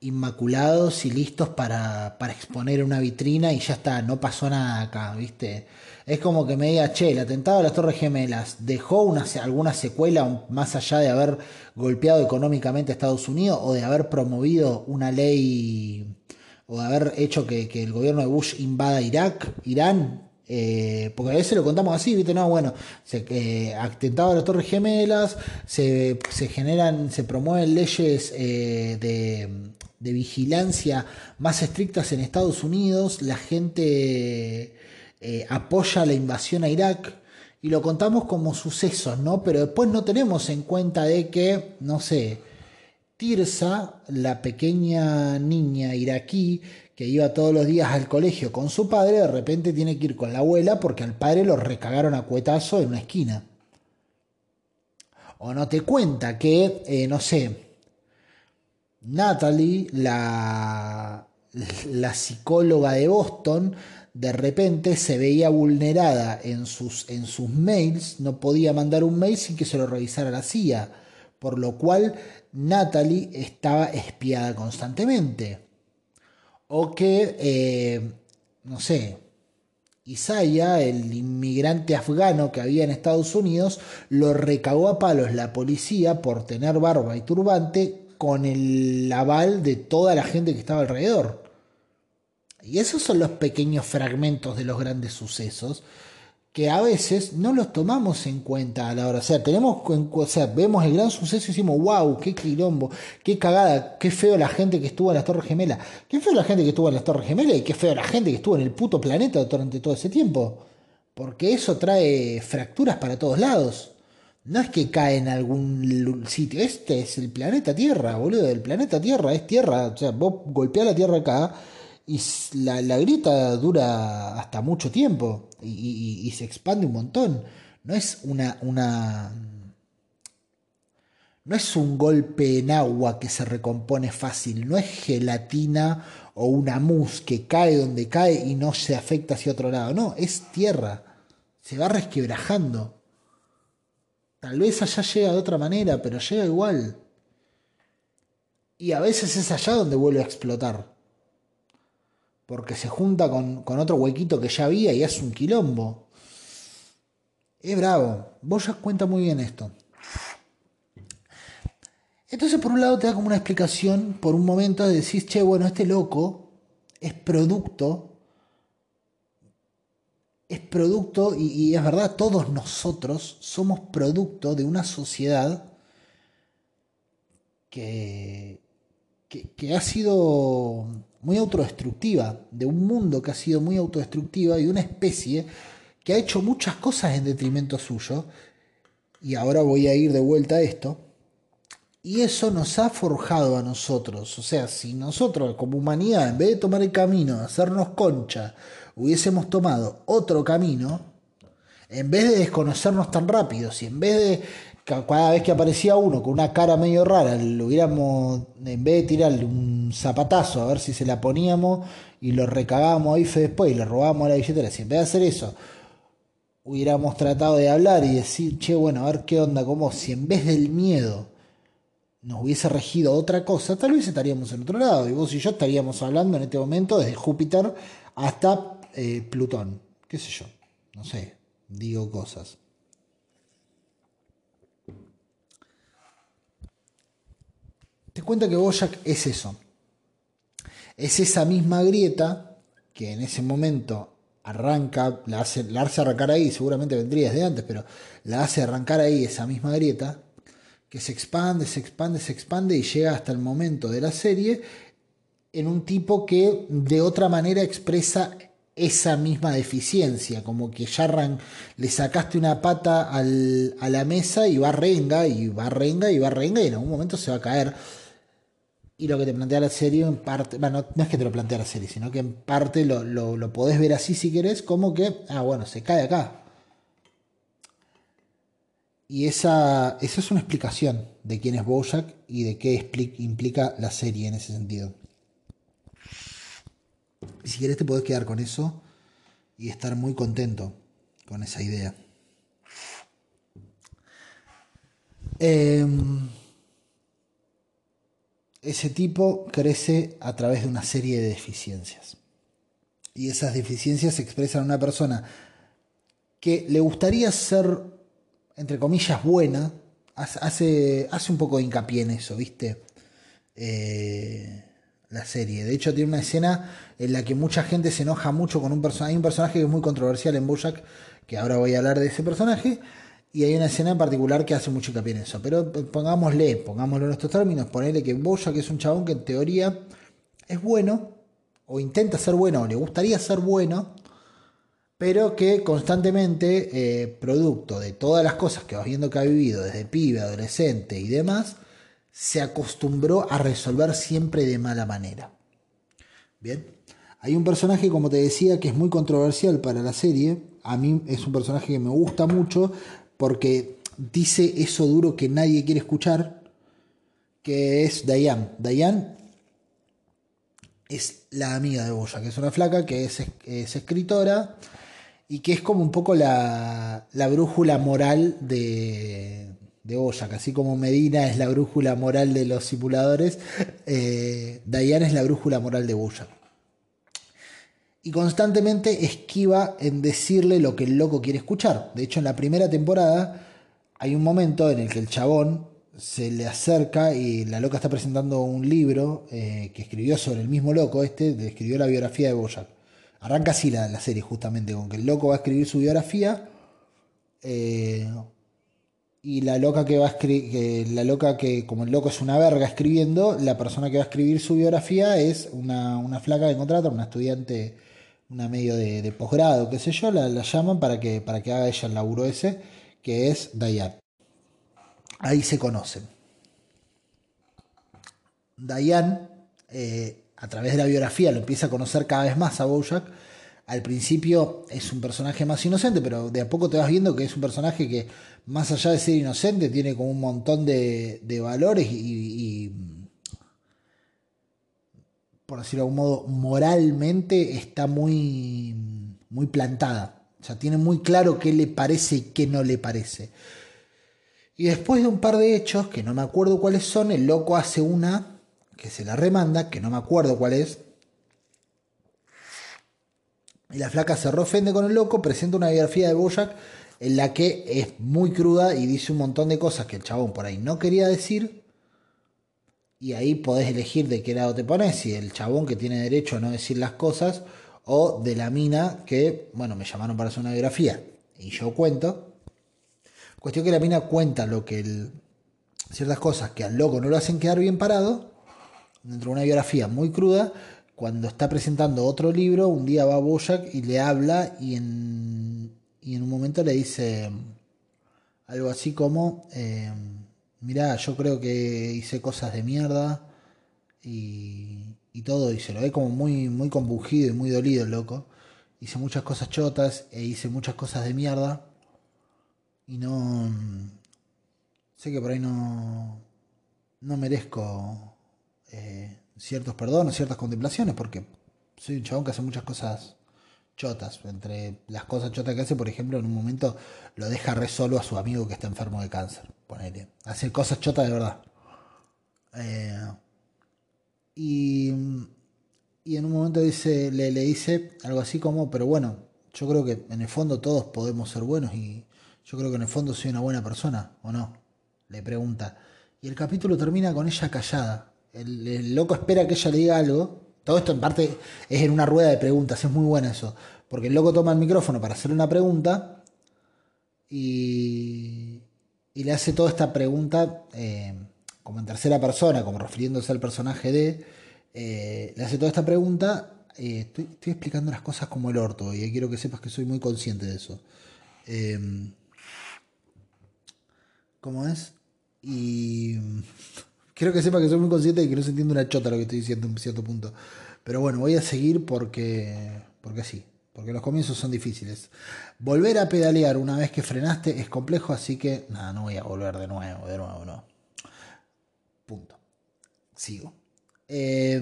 inmaculados y listos para, para exponer en una vitrina y ya está, no pasó nada acá, ¿viste? Es como que me diga, che, el atentado a las Torres Gemelas dejó una, alguna secuela más allá de haber golpeado económicamente a Estados Unidos o de haber promovido una ley o de haber hecho que, que el gobierno de Bush invada Irak, Irán. Eh, porque a veces lo contamos así, ¿viste? No, bueno, se eh, atentado a las Torres Gemelas, se, se generan, se promueven leyes eh, de, de vigilancia más estrictas en Estados Unidos, la gente eh, apoya la invasión a Irak y lo contamos como sucesos, ¿no? Pero después no tenemos en cuenta de que, no sé, Tirsa, la pequeña niña iraquí que iba todos los días al colegio con su padre, de repente tiene que ir con la abuela porque al padre lo recagaron a cuetazo en una esquina. O no te cuenta que, eh, no sé, Natalie, la, la psicóloga de Boston, de repente se veía vulnerada en sus, en sus mails, no podía mandar un mail sin que se lo revisara la C I A, por lo cual Natalie estaba espiada constantemente. O que, eh, no sé, Isaiah, el inmigrante afgano que había en Estados Unidos, lo recagó a palos la policía por tener barba y turbante con el aval de toda la gente que estaba alrededor. Y esos son los pequeños fragmentos de los grandes sucesos que a veces no los tomamos en cuenta a la hora. O sea, tenemos, o sea, vemos el gran suceso y decimos, wow, qué quilombo, qué cagada, qué feo la gente que estuvo en las Torres Gemelas. Qué feo la gente que estuvo en las Torres Gemelas y qué feo la gente que estuvo en el puto planeta durante todo ese tiempo. Porque eso trae fracturas para todos lados. No es que cae en algún sitio. Este es el planeta Tierra, boludo. El planeta Tierra es Tierra. O sea, vos golpeás la Tierra acá y la, la grieta dura hasta mucho tiempo y, y, y se expande un montón. No es una, una no es un golpe en agua que se recompone fácil, no es gelatina o una mousse que cae donde cae y no se afecta hacia otro lado. No, es tierra, se va resquebrajando. Tal vez allá llega de otra manera, pero llega igual. Y a veces es allá donde vuelve a explotar. Porque se junta con, con otro huequito que ya había y hace un quilombo. Es bravo. Bojack cuenta muy bien esto. Entonces, por un lado, te da como una explicación por un momento de decir, che, bueno, este loco es producto. Es producto, y, y es verdad, todos nosotros somos producto de una sociedad que, que, que ha sido muy autodestructiva, de un mundo que ha sido muy autodestructiva y de una especie que ha hecho muchas cosas en detrimento suyo. Y ahora voy a ir de vuelta a esto. Y eso nos ha forjado a nosotros. O sea, si nosotros como humanidad, en vez de tomar el camino de hacernos concha, hubiésemos tomado otro camino, en vez de desconocernos tan rápido, si en vez de cada vez que aparecía uno con una cara medio rara, lo hubiéramos, en vez de tirarle un zapatazo a ver si se la poníamos y lo recagábamos a Ife después y le robábamos la billetera, si en vez de hacer eso hubiéramos tratado de hablar y decir, che, bueno, a ver qué onda con vos, si en vez del miedo nos hubiese regido otra cosa, tal vez estaríamos en otro lado y vos y yo estaríamos hablando en este momento desde Júpiter hasta eh, Plutón, qué sé yo, no sé, digo cosas. Te cuenta que Bojack es eso, es esa misma grieta que en ese momento arranca, la hace, la hace arrancar ahí, seguramente vendría desde antes, pero la hace arrancar ahí esa misma grieta, que se expande, se expande, se expande y llega hasta el momento de la serie en un tipo que de otra manera expresa esa misma deficiencia, como que ya arran, le sacaste una pata al, a la mesa y va renga, y va renga, y va renga y en algún momento se va a caer. Y lo que te plantea la serie en parte, bueno, no es que te lo plantea la serie, sino que en parte lo, lo, lo podés ver así si querés, como que, ah, bueno, se cae acá. Y esa, esa es una explicación de quién es Bojack y de qué explica, implica la serie en ese sentido. Y si querés te podés quedar con eso y estar muy contento con esa idea. Eh... Ese tipo crece a través de una serie de deficiencias. Y esas deficiencias se expresan en una persona que le gustaría ser, entre comillas, buena. Hace, hace un poco de hincapié en eso, ¿viste? Eh, la serie. De hecho, tiene una escena en la que mucha gente se enoja mucho con un personaje. Hay un personaje que es muy controversial en Bojack, que ahora voy a hablar de ese personaje. Y hay una escena en particular que hace mucho hincapié en eso. Pero pongámosle, pongámoslo en estos términos, ponele que Bojack es un chabón que en teoría es bueno, o intenta ser bueno, o le gustaría ser bueno, pero que constantemente, eh, producto de todas las cosas que vas viendo que ha vivido desde pibe, adolescente y demás, se acostumbró a resolver siempre de mala manera. Bien, hay un personaje, como te decía, que es muy controversial para la serie. A mí es un personaje que me gusta mucho, porque dice eso duro que nadie quiere escuchar, que es Diane. Diane es la amiga de Bojack, que es una flaca que es, es escritora y que es como un poco la, la brújula moral de, de Bojack. Así como Medina es la brújula moral de los simuladores, eh, Diane es la brújula moral de Bojack. Y constantemente esquiva en decirle lo que el loco quiere escuchar. De hecho, en la primera temporada hay un momento en el que el chabón se le acerca y la loca está presentando un libro eh, que escribió sobre el mismo loco. Este escribió la biografía de Bojack. Arranca así la, la serie, justamente, con que el loco va a escribir su biografía. Eh, y la loca que va a escribir, que la loca que, como el loco es una verga escribiendo, la persona que va a escribir su biografía es una, una flaca que contrata, una estudiante, una medio de, de posgrado, qué sé yo, la, la llaman para que, para que haga ella el laburo ese, que es Diane. Ahí se conocen. Diane, eh, a través de la biografía, lo empieza a conocer cada vez más a Bojack. Al principio es un personaje más inocente, pero de a poco te vas viendo que es un personaje que, más allá de ser inocente, tiene como un montón de, de valores y, y, por decirlo de algún modo, moralmente está muy, muy plantada. O sea, tiene muy claro qué le parece y qué no le parece. Y después de un par de hechos, que no me acuerdo cuáles son, el loco hace una que se la remanda, que no me acuerdo cuál es. Y la flaca se reofende con el loco, presenta una biografía de Bojack en la que es muy cruda y dice un montón de cosas que el chabón por ahí no quería decir. Y ahí podés elegir de qué lado te pones, si el chabón que tiene derecho a no decir las cosas, o de la mina que, bueno, me llamaron para hacer una biografía y yo cuento. Cuestión que la mina cuenta lo que el, ciertas cosas que al loco no lo hacen quedar bien parado, dentro de una biografía muy cruda. Cuando está presentando otro libro, un día va Bojack y le habla y en, y en un momento le dice algo así como, eh, mirá, yo creo que hice cosas de mierda y, y todo, y se lo ve como muy, muy compungido y muy dolido el loco. Hice muchas cosas chotas e hice muchas cosas de mierda y no, Sé que por ahí no, no merezco eh, ciertos perdones, ciertas contemplaciones, porque soy un chabón que hace muchas cosas chotas. Entre las cosas chotas que hace, por ejemplo, en un momento lo deja re solo a su amigo que está enfermo de cáncer. Ponele. Hace cosas chotas de verdad. Eh, y, y en un momento dice, le, le dice algo así como, pero bueno, yo creo que en el fondo todos podemos ser buenos y yo creo que en el fondo soy una buena persona, ¿o no? Le pregunta. Y el capítulo termina con ella callada. El, el loco espera que ella le diga algo. Todo esto en parte es en una rueda de preguntas, es muy bueno eso. Porque el loco toma el micrófono para hacerle una pregunta y, y le hace toda esta pregunta eh, como en tercera persona, como refiriéndose al personaje de... Eh, le hace toda esta pregunta, eh, estoy, estoy explicando las cosas como el orto y quiero que sepas que soy muy consciente de eso. Eh, ¿Cómo es? Y... Quiero que sepa que soy muy consciente de que no se entiende una chota lo que estoy diciendo en cierto punto. Pero bueno, voy a seguir porque porque sí. Porque los comienzos son difíciles. Volver a pedalear una vez que frenaste es complejo, así que... Nada, no voy a volver de nuevo, de nuevo, no. Punto. Sigo. Eh,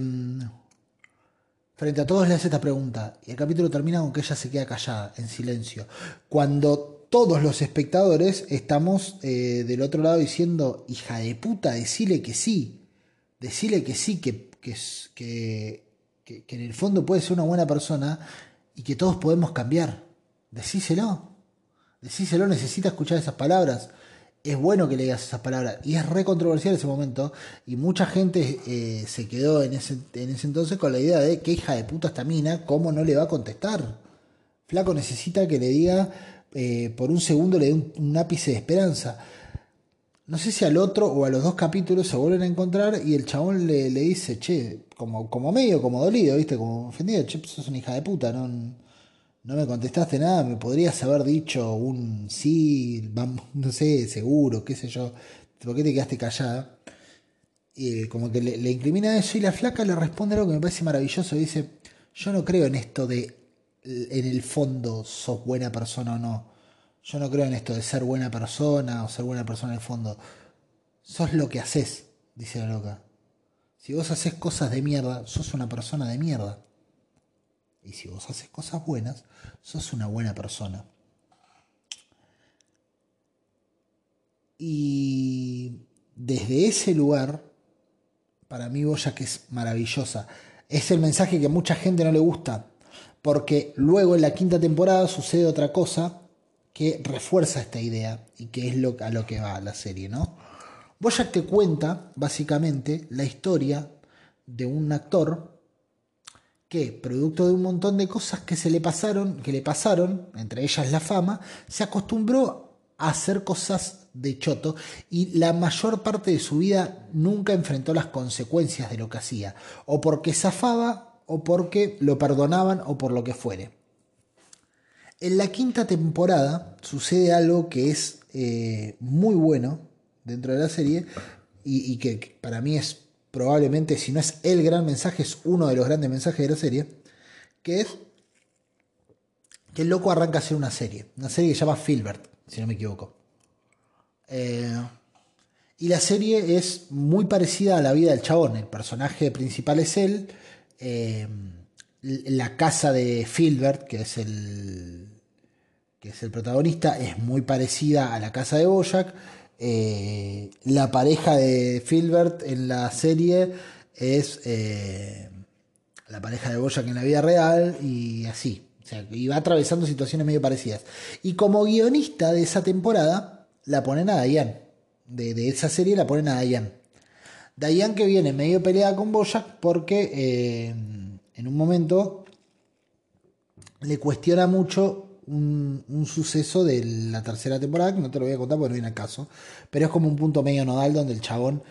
frente a todos le hace esta pregunta. Y el capítulo termina con que ella se queda callada, en silencio. Cuando... Todos los espectadores estamos eh, del otro lado diciendo, hija de puta, decile que sí, decile que sí, que, que, que, que en el fondo puede ser una buena persona y que todos podemos cambiar. Decíselo, decíselo, necesita escuchar esas palabras. Es bueno que le digas esas palabras y es re controversial ese momento y mucha gente eh, se quedó en ese, en ese entonces con la idea de que hija de puta esta mina, ¿cómo no le va a contestar? Flaco necesita que le diga... Eh, por un segundo le dé un, un ápice de esperanza. No sé si al otro o a los dos capítulos se vuelven a encontrar y el chabón le, le dice, che, como, como medio, como dolido, ¿viste? Como ofendido, che, sos una hija de puta, no, no me contestaste nada, me podrías haber dicho un sí, vamos, no sé, seguro, qué sé yo, ¿por qué te quedaste callada? Y eh, como que le, le incrimina eso y la flaca le responde algo que me parece maravilloso, dice, yo no creo en esto de... en el fondo sos buena persona o no. Yo no creo en esto de ser buena persona o ser buena persona en el fondo. Sos lo que haces, dice la loca. Si vos haces cosas de mierda, sos una persona de mierda. Y si vos haces cosas buenas, sos una buena persona. Y desde ese lugar, para mí Bojack es maravillosa. Es el mensaje que a mucha gente no le gusta. Porque luego en la quinta temporada sucede otra cosa que refuerza esta idea y que es lo, a lo que va la serie, ¿no? Bojack te cuenta, básicamente, la historia de un actor que, producto de un montón de cosas que se le pasaron, que le pasaron, entre ellas la fama, se acostumbró a hacer cosas de choto y la mayor parte de su vida nunca enfrentó las consecuencias de lo que hacía. O porque zafaba... o porque lo perdonaban, o por lo que fuere. En la quinta temporada sucede algo que es eh, muy bueno dentro de la serie, y, y que, que para mí es probablemente, si no es el gran mensaje, es uno de los grandes mensajes de la serie, que es que el loco arranca a hacer una serie, una serie que se llama Philbert, si no me equivoco. Eh... Y la serie es muy parecida a la vida del chabón, el personaje principal es él, Eh, la casa de Philbert, que es el que es el protagonista, es muy parecida a la casa de Bojack. Eh, la pareja de Philbert en la serie es eh, la pareja de Bojack en la vida real y así. O sea, y va atravesando situaciones medio parecidas. Y como guionista de esa temporada, la ponen a Diane. De, de esa serie la ponen a Diane. Diane que viene medio peleada con Bojack porque eh, en un momento le cuestiona mucho un, un suceso de la tercera temporada, que no te lo voy a contar porque no viene al caso, pero es como un punto medio nodal donde el chabón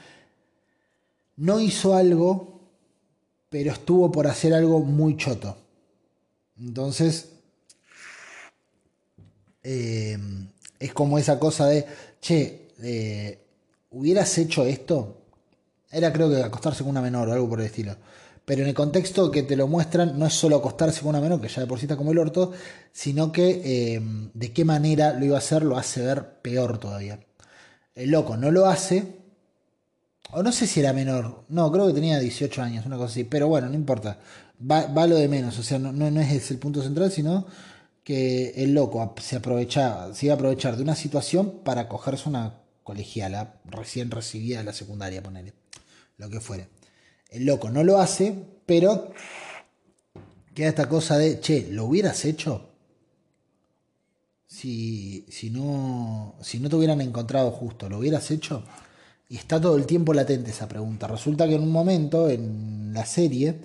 no hizo algo, pero estuvo por hacer algo muy choto. Entonces, eh, es como esa cosa de, che, eh, ¿hubieras hecho esto? Era creo que acostarse con una menor o algo por el estilo. Pero en el contexto que te lo muestran, no es solo acostarse con una menor, que ya de por sí está como el orto, sino que eh, de qué manera lo iba a hacer lo hace ver peor todavía. El loco no lo hace. O no sé si era menor. No, creo que tenía dieciocho años, una cosa así. Pero bueno, no importa. Va, va lo de menos. O sea, no, no, no es el punto central, sino que el loco se aprovechaba, se iba a aprovechar de una situación para cogerse una colegiala recién recibida de la secundaria, ponele. Lo que fuera. El loco no lo hace, pero queda esta cosa de, che, ¿lo hubieras hecho? Si, si, no, si no te hubieran encontrado justo, ¿lo hubieras hecho? Y está todo el tiempo latente esa pregunta. Resulta que en un momento, en la serie,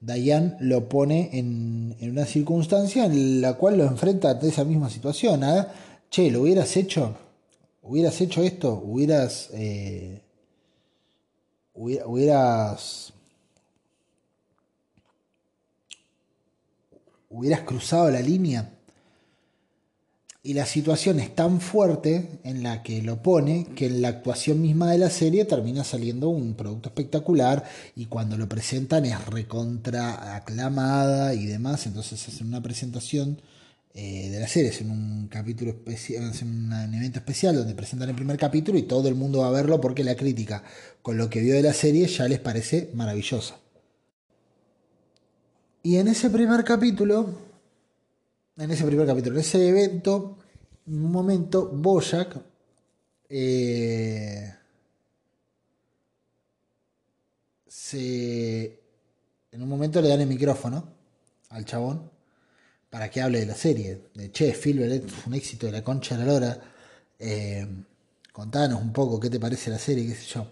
Diane lo pone en, en una circunstancia en la cual lo enfrenta a esa misma situación. ¿Ah? Che, ¿lo hubieras hecho? ¿Hubieras hecho esto? ¿Hubieras... Eh, hubieras... hubieras cruzado la línea? Y la situación es tan fuerte en la que lo pone que en la actuación misma de la serie termina saliendo un producto espectacular, y cuando lo presentan es recontra aclamada y demás. Entonces hacen una presentación eh, de la serie, hacen un capítulo especial, hacen un evento especial donde presentan el primer capítulo y todo el mundo va a verlo porque la crítica con lo que vio de la serie ya les parece maravillosa. Y en ese primer capítulo... En ese primer capítulo, en ese evento, en un momento, Bojack eh, se, en un momento le dan el micrófono al chabón para que hable de la serie. De, che, Philbert es un éxito de la concha de la lora, eh, contanos un poco qué te parece la serie, qué sé yo.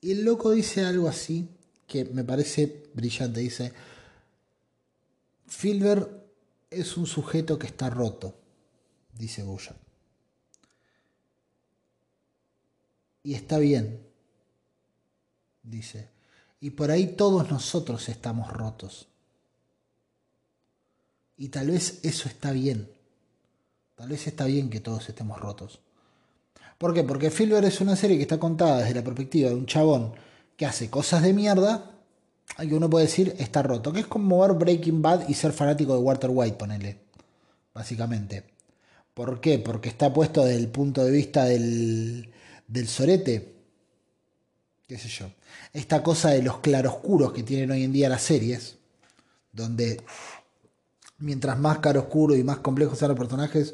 Y el loco dice algo así que me parece brillante. Dice, Philbert es un sujeto que está roto, dice Bojack. Y está bien, dice. Y por ahí todos nosotros estamos rotos. Y tal vez eso está bien. Tal vez está bien que todos estemos rotos. ¿Por qué? Porque Philbert es una serie que está contada desde la perspectiva de un chabón que hace cosas de mierda, que uno puede decir está roto, que es como ver Breaking Bad y ser fanático de Walter White, ponele, básicamente. ¿Por qué? Porque está puesto desde el punto de vista del, del sorete, qué sé yo. Esta cosa de los claroscuros que tienen hoy en día las series, donde mientras más claroscuro y más complejos sean los personajes,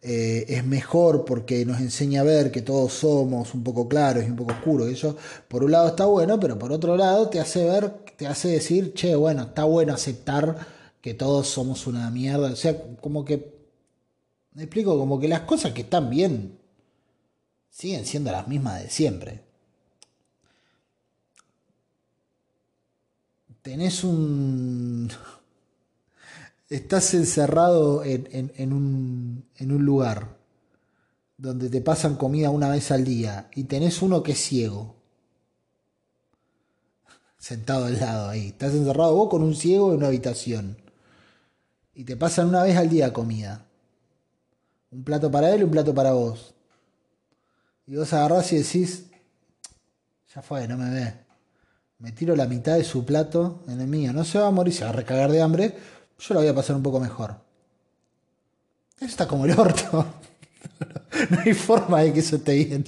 Eh, es mejor porque nos enseña a ver que todos somos un poco claros y un poco oscuros. Eso por un lado está bueno, pero por otro lado te hace ver, te hace decir, che, bueno, está bueno aceptar que todos somos una mierda. O sea, como que, me explico, como que las cosas que están bien siguen siendo las mismas de siempre. Tenés un... Estás encerrado en, en, en, un, en un lugar donde te pasan comida una vez al día y tenés uno que es ciego sentado al lado ahí. Estás encerrado vos con un ciego en una habitación y te pasan una vez al día comida. Un plato para él y un plato para vos. Y vos agarrás y decís, ya fue, no me ve. Me tiro la mitad de su plato en el mío. No se va a morir, se va a recagar de hambre. Yo la voy a pasar un poco mejor. Eso está como el orto. No hay forma de que eso esté bien.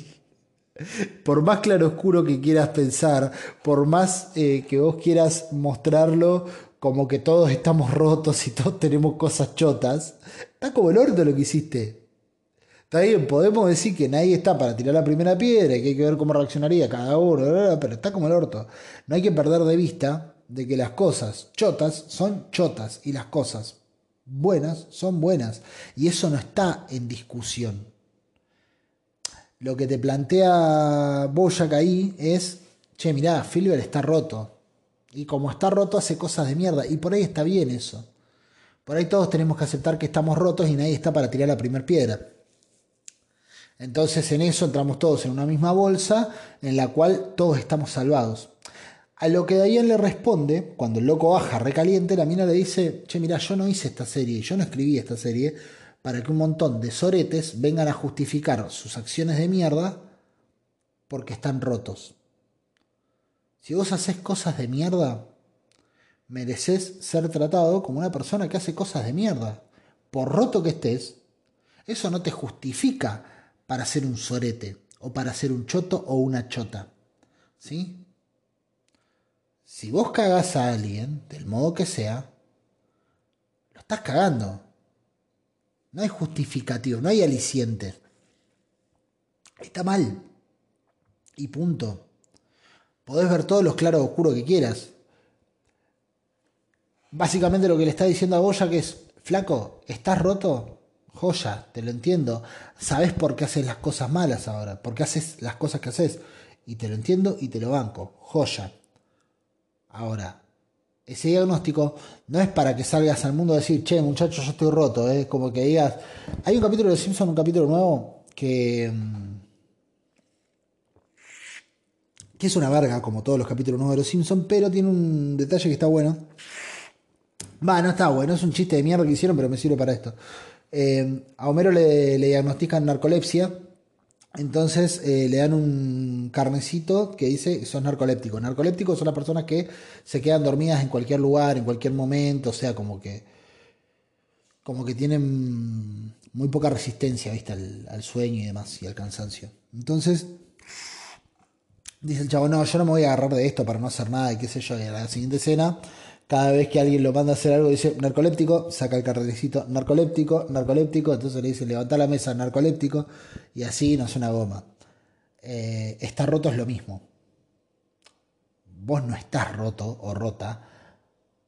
Por más claroscuro que quieras pensar, por más eh, que vos quieras mostrarlo como que todos estamos rotos y todos tenemos cosas chotas, está como el orto lo que hiciste. Está bien, podemos decir que nadie está para tirar la primera piedra y que hay que ver cómo reaccionaría cada uno, pero está como el orto. No hay que perder de vista de que las cosas chotas son chotas y las cosas buenas son buenas. Y eso no está en discusión. Lo que te plantea Bojack ahí es, che, mirá, Philbert está roto. Y como está roto hace cosas de mierda. Y por ahí está bien eso. Por ahí todos tenemos que aceptar que estamos rotos y nadie está para tirar la primera piedra. Entonces en eso entramos todos en una misma bolsa en la cual todos estamos salvados. A lo que Diane le responde, cuando el loco baja recaliente, la mina le dice, che, mirá, yo no hice esta serie, yo no escribí esta serie para que un montón de soretes vengan a justificar sus acciones de mierda porque están rotos. Si vos haces cosas de mierda, mereces ser tratado como una persona que hace cosas de mierda. Por roto que estés, eso no te justifica para ser un sorete o para ser un choto o una chota. ¿Sí? Si vos cagás a alguien, del modo que sea, lo estás cagando. No hay justificativo, no hay aliciente. Está mal. Y punto. Podés ver todos los claros oscuros que quieras. Básicamente lo que le está diciendo a Bojack es: flaco, ¿estás roto? Joya, te lo entiendo. Sabés por qué haces las cosas malas ahora, por qué haces las cosas que haces. Y te lo entiendo y te lo banco. Joya. Ahora, ese diagnóstico no es para que salgas al mundo a decir: che, muchachos, yo estoy roto. Es como que digas... Hay un capítulo de Los Simpsons, un capítulo nuevo, que... que es una verga, como todos los capítulos nuevos de Los Simpsons, pero tiene un detalle que está bueno. Va, no está bueno, es un chiste de mierda que hicieron, pero me sirve para esto. Eh, a Homero le, le diagnostican narcolepsia, entonces eh, le dan un carnecito que dice: sos narcoléptico. Narcolépticos son las personas que se quedan dormidas en cualquier lugar, en cualquier momento, o sea, como que como que tienen muy poca resistencia, ¿viste? Al, al sueño y demás, y al cansancio. Entonces dice el chavo: no, yo no me voy a agarrar de esto para no hacer nada, y qué sé yo. Y a la siguiente escena, cada vez que alguien lo manda a hacer algo, dice: narcoléptico, saca el cartelecito, narcoléptico, narcoléptico. Entonces le dice: levanta la mesa, narcoléptico. Y así no es una goma. Eh, estar roto es lo mismo. Vos no estás roto o rota.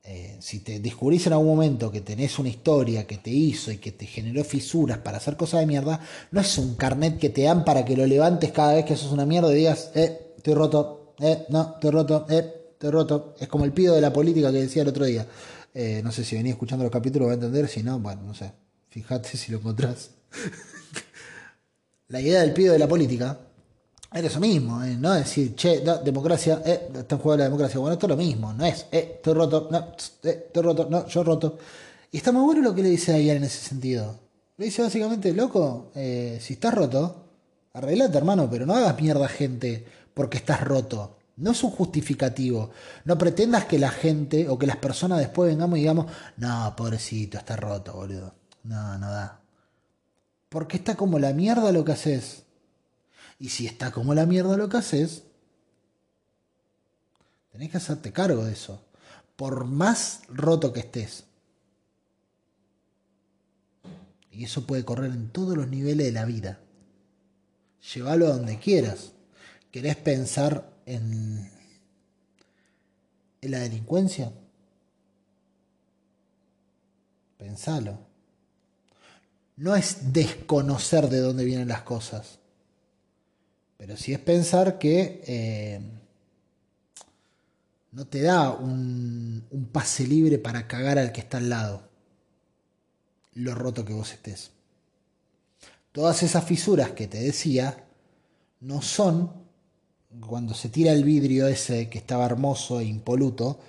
Eh, si te descubrís en algún momento que tenés una historia que te hizo y que te generó fisuras para hacer cosas de mierda, no es un carnet que te dan para que lo levantes cada vez que sos una mierda y digas: eh, estoy roto, eh, no, estoy roto, eh, estoy roto. Es como el pido de la política que decía el otro día. Eh, no sé si venís escuchando los capítulos, va a entender. Si no, bueno, no sé. Fíjate si lo encontrás. La idea del pido de la política era eso mismo, eh, no es decir: che, no, democracia, eh, está en juego la democracia. Bueno, esto es lo mismo, no es: eh, estoy roto, no, eh, estoy roto, no, yo roto. Y está muy bueno lo que le dice a Diane en ese sentido. Le dice básicamente: loco, eh, si estás roto, arreglate, hermano, pero no hagas mierda a gente porque estás roto. No es un justificativo. No pretendas que la gente o que las personas después vengamos y digamos: no, pobrecito, está roto, boludo. No, no da. Porque está como la mierda lo que haces. Y si está como la mierda lo que haces, tenés que hacerte cargo de eso, por más roto que estés. Y eso puede correr en todos los niveles de la vida. Llévalo a donde quieras. ¿Querés pensar en, en la delincuencia? Pensalo. No es desconocer de dónde vienen las cosas, pero sí es pensar que eh, no te da un, un pase libre para cagar al que está al lado, lo roto que vos estés. Todas esas fisuras que te decía no son... Cuando se tira el vidrio ese que estaba hermoso e impoluto,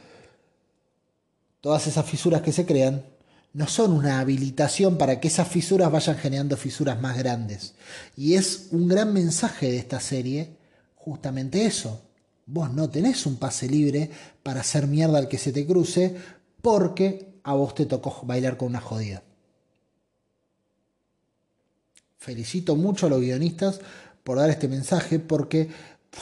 todas esas fisuras que se crean no son una habilitación para que esas fisuras vayan generando fisuras más grandes. Y es un gran mensaje de esta serie, justamente eso. Vos no tenés un pase libre para hacer mierda al que se te cruce porque a vos te tocó bailar con una jodida. Felicito mucho a los guionistas por dar este mensaje, porque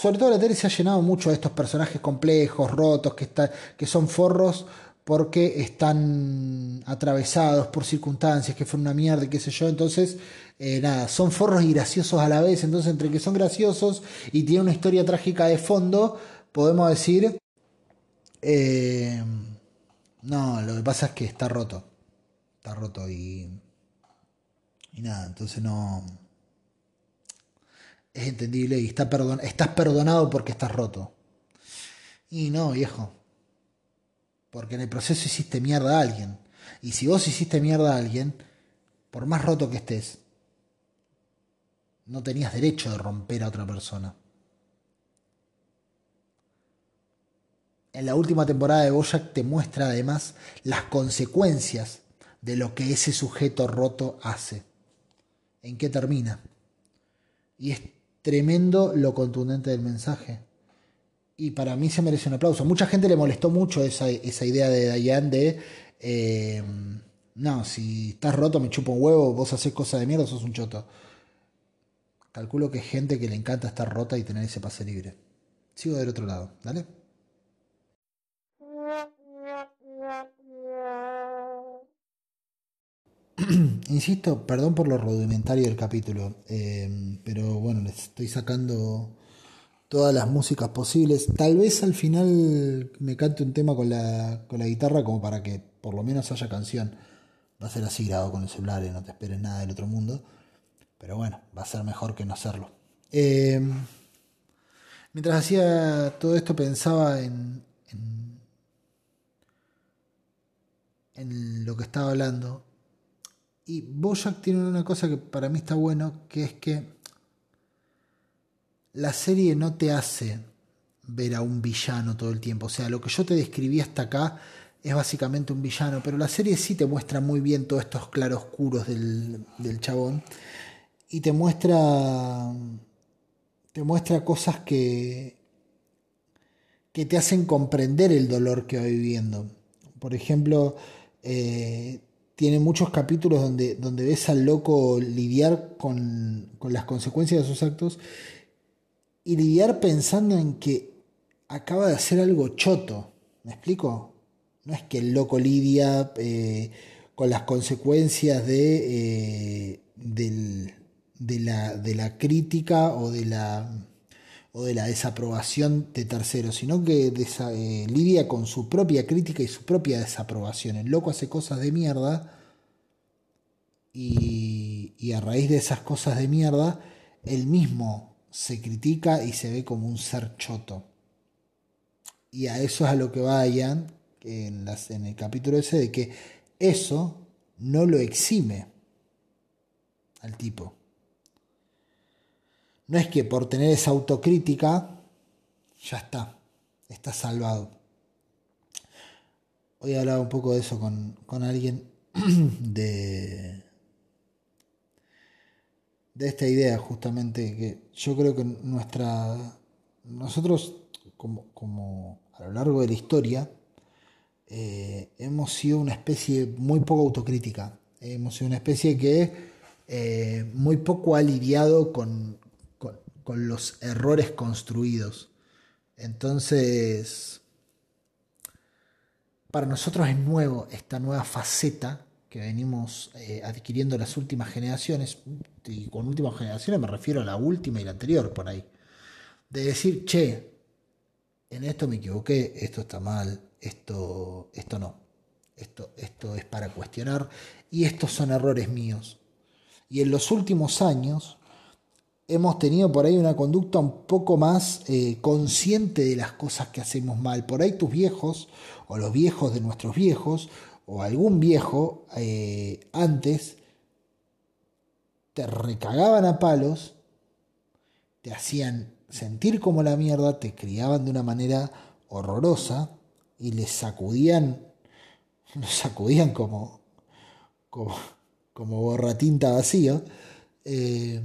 sobre todo la tele se ha llenado mucho de estos personajes complejos, rotos, que, está, que son forros porque están atravesados por circunstancias que fueron una mierda y qué sé yo. Entonces, eh, nada, son forros y graciosos a la vez. Entonces, entre que son graciosos y tienen una historia trágica de fondo, podemos decir: eh, no, lo que pasa es que está roto. Está roto y... y nada, entonces no... Es entendible y está perdon- estás perdonado porque estás roto. Y no, viejo. Porque en el proceso hiciste mierda a alguien. Y si vos hiciste mierda a alguien, por más roto que estés, no tenías derecho de romper a otra persona. En la última temporada de Bojack te muestra además las consecuencias de lo que ese sujeto roto hace. ¿En qué termina? Y es tremendo lo contundente del mensaje. Y para mí se merece un aplauso. Mucha gente le molestó mucho esa, esa idea de Diane de... Eh, no, si estás roto me chupo un huevo, vos haces cosas de mierda, sos un choto. Calculo que es gente que le encanta estar rota y tener ese pase libre. Sigo del otro lado, ¿dale? Insisto, perdón por lo rudimentario del capítulo, eh, pero bueno, les estoy sacando todas las músicas posibles. Tal vez al final me cante un tema con la, con la guitarra como para que por lo menos haya canción. Va a ser así grabado con el celular, eh, no te esperes nada del otro mundo. Pero bueno, va a ser mejor que no hacerlo. Eh, mientras hacía todo esto pensaba en, en, en lo que estaba hablando. Y Bojack tiene una cosa que para mí está bueno, que es que la serie no te hace ver a un villano todo el tiempo. O sea, lo que yo te describí hasta acá es básicamente un villano, pero la serie sí te muestra muy bien todos estos claroscuros del, del chabón. Y te muestra, te muestra cosas que, que te hacen comprender el dolor que va viviendo. Por ejemplo, eh, tiene muchos capítulos donde, donde ves al loco lidiar con, con las consecuencias de sus actos y lidiar pensando en que acaba de hacer algo choto. ¿Me explico? No es que el loco lidia eh, con las consecuencias de, eh, del, de, la, de la crítica o de la, o de la desaprobación de terceros, sino que desa, eh, lidia con su propia crítica y su propia desaprobación. El loco hace cosas de mierda y, y a raíz de esas cosas de mierda, él mismo se critica y se ve como un ser choto. Y a eso es a lo que va Diane en, las, en el capítulo ese, de que eso no lo exime al tipo. No es que por tener esa autocrítica ya está, está salvado. Hoy hablaba un poco de eso con, con alguien, de, de esta idea justamente, que yo creo que nuestra nosotros como, como a lo largo de la historia eh, hemos sido una especie muy poco autocrítica, hemos sido una especie que eh, muy poco ha lidiado con con los errores construidos. Entonces, para nosotros es nuevo esta nueva faceta que venimos eh, adquiriendo las últimas generaciones, y con últimas generaciones me refiero a la última y la anterior por ahí, de decir, che, en esto me equivoqué, esto está mal, esto, esto no, esto, esto es para cuestionar, y estos son errores míos. Y en los últimos años hemos tenido por ahí una conducta un poco más eh, consciente de las cosas que hacemos mal. Por ahí tus viejos, o los viejos de nuestros viejos, o algún viejo eh, antes, te recagaban a palos, te hacían sentir como la mierda, te criaban de una manera horrorosa y les sacudían, los sacudían como, como, como borratinta vacío. Eh,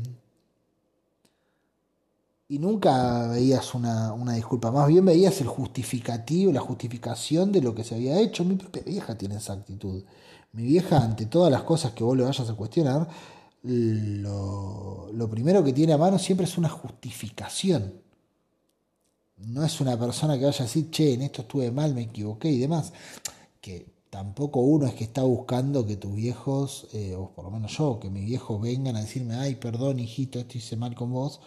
Y nunca veías una, una disculpa, más bien veías el justificativo, la justificación de lo que se había hecho. Mi propia vieja tiene esa actitud. Mi vieja, ante todas las cosas que vos le vayas a cuestionar, lo, lo primero que tiene a mano siempre es una justificación. No es una persona que vaya a decir, che, en esto estuve mal, me equivoqué y demás. Que tampoco uno es que está buscando que tus viejos, eh, o por lo menos yo, que mis viejos vengan a decirme, ay, perdón, hijito, esto hice mal con vos.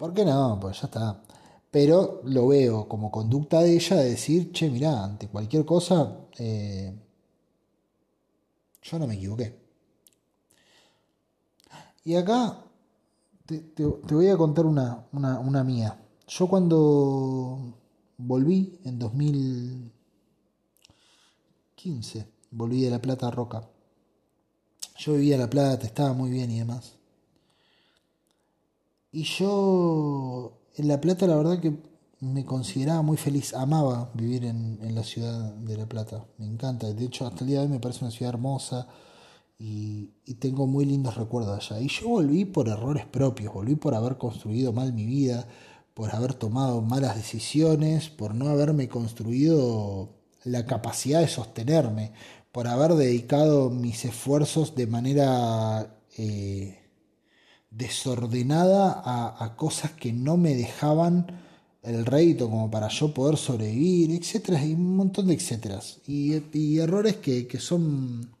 ¿Por qué no? Pues ya está. Pero lo veo como conducta de ella de decir, che, mirá, ante cualquier cosa, eh, yo no me equivoqué. Y acá te, te, te voy a contar una, una, una mía. Yo cuando volví en dos mil quince, volví de La Plata a Roca. Yo vivía en La Plata, estaba muy bien y demás. Y yo en La Plata la verdad que me consideraba muy feliz, amaba vivir en, en la ciudad de La Plata, me encanta, de hecho hasta el día de hoy me parece una ciudad hermosa y, y tengo muy lindos recuerdos allá. Y yo volví por errores propios, volví por haber construido mal mi vida, por haber tomado malas decisiones, por no haberme construido la capacidad de sostenerme, por haber dedicado mis esfuerzos de manera... Eh, desordenada a, a cosas que no me dejaban el rédito como para yo poder sobrevivir, etcétera, y un montón de etcéteras, y, y errores que, que son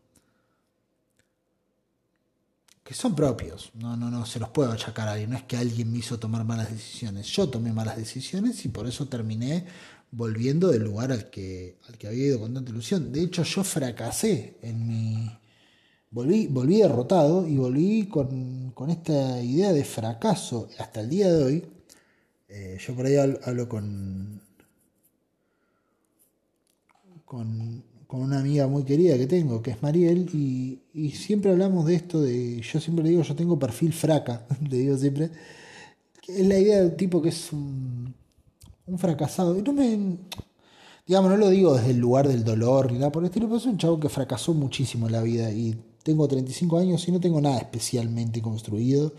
que son propios, no, no, no se los puedo achacar a alguien, no es que alguien me hizo tomar malas decisiones, yo tomé malas decisiones y por eso terminé volviendo del lugar al que, al que había ido con tanta ilusión. De hecho, yo fracasé en mi... Volví, volví derrotado y volví con, con esta idea de fracaso hasta el día de hoy. Eh, yo por ahí hablo, hablo con, con con una amiga muy querida que tengo, que es Mariel, y, y siempre hablamos de esto, de yo siempre le digo, yo tengo perfil fraca, le digo siempre, que es la idea del tipo que es un, un fracasado. Y no me... Digamos, no lo digo desde el lugar del dolor ni nada por el estilo, pero es un chavo que fracasó muchísimo en la vida y tengo treinta y cinco años y no tengo nada especialmente construido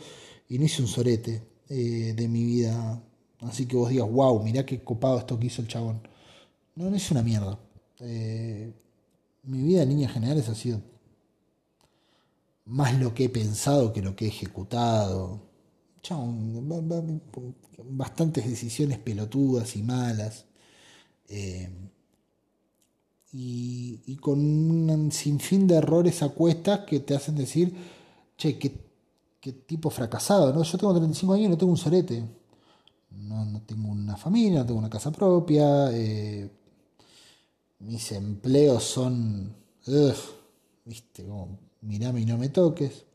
y no hice un sorete eh, de mi vida. Así que vos digas, wow, mirá qué copado esto que hizo el chabón. No, no es una mierda. Eh, mi vida en líneas generales ha sido más lo que he pensado que lo que he ejecutado. Chabón, bastantes decisiones pelotudas y malas. Eh, y, y con un sinfín de errores a cuestas que te hacen decir, che, qué, qué tipo fracasado, ¿no? Yo tengo treinta y cinco años y no tengo un sorete, no, no tengo una familia, no tengo una casa propia, eh, mis empleos son ugh, viste, como mirame y no me toques.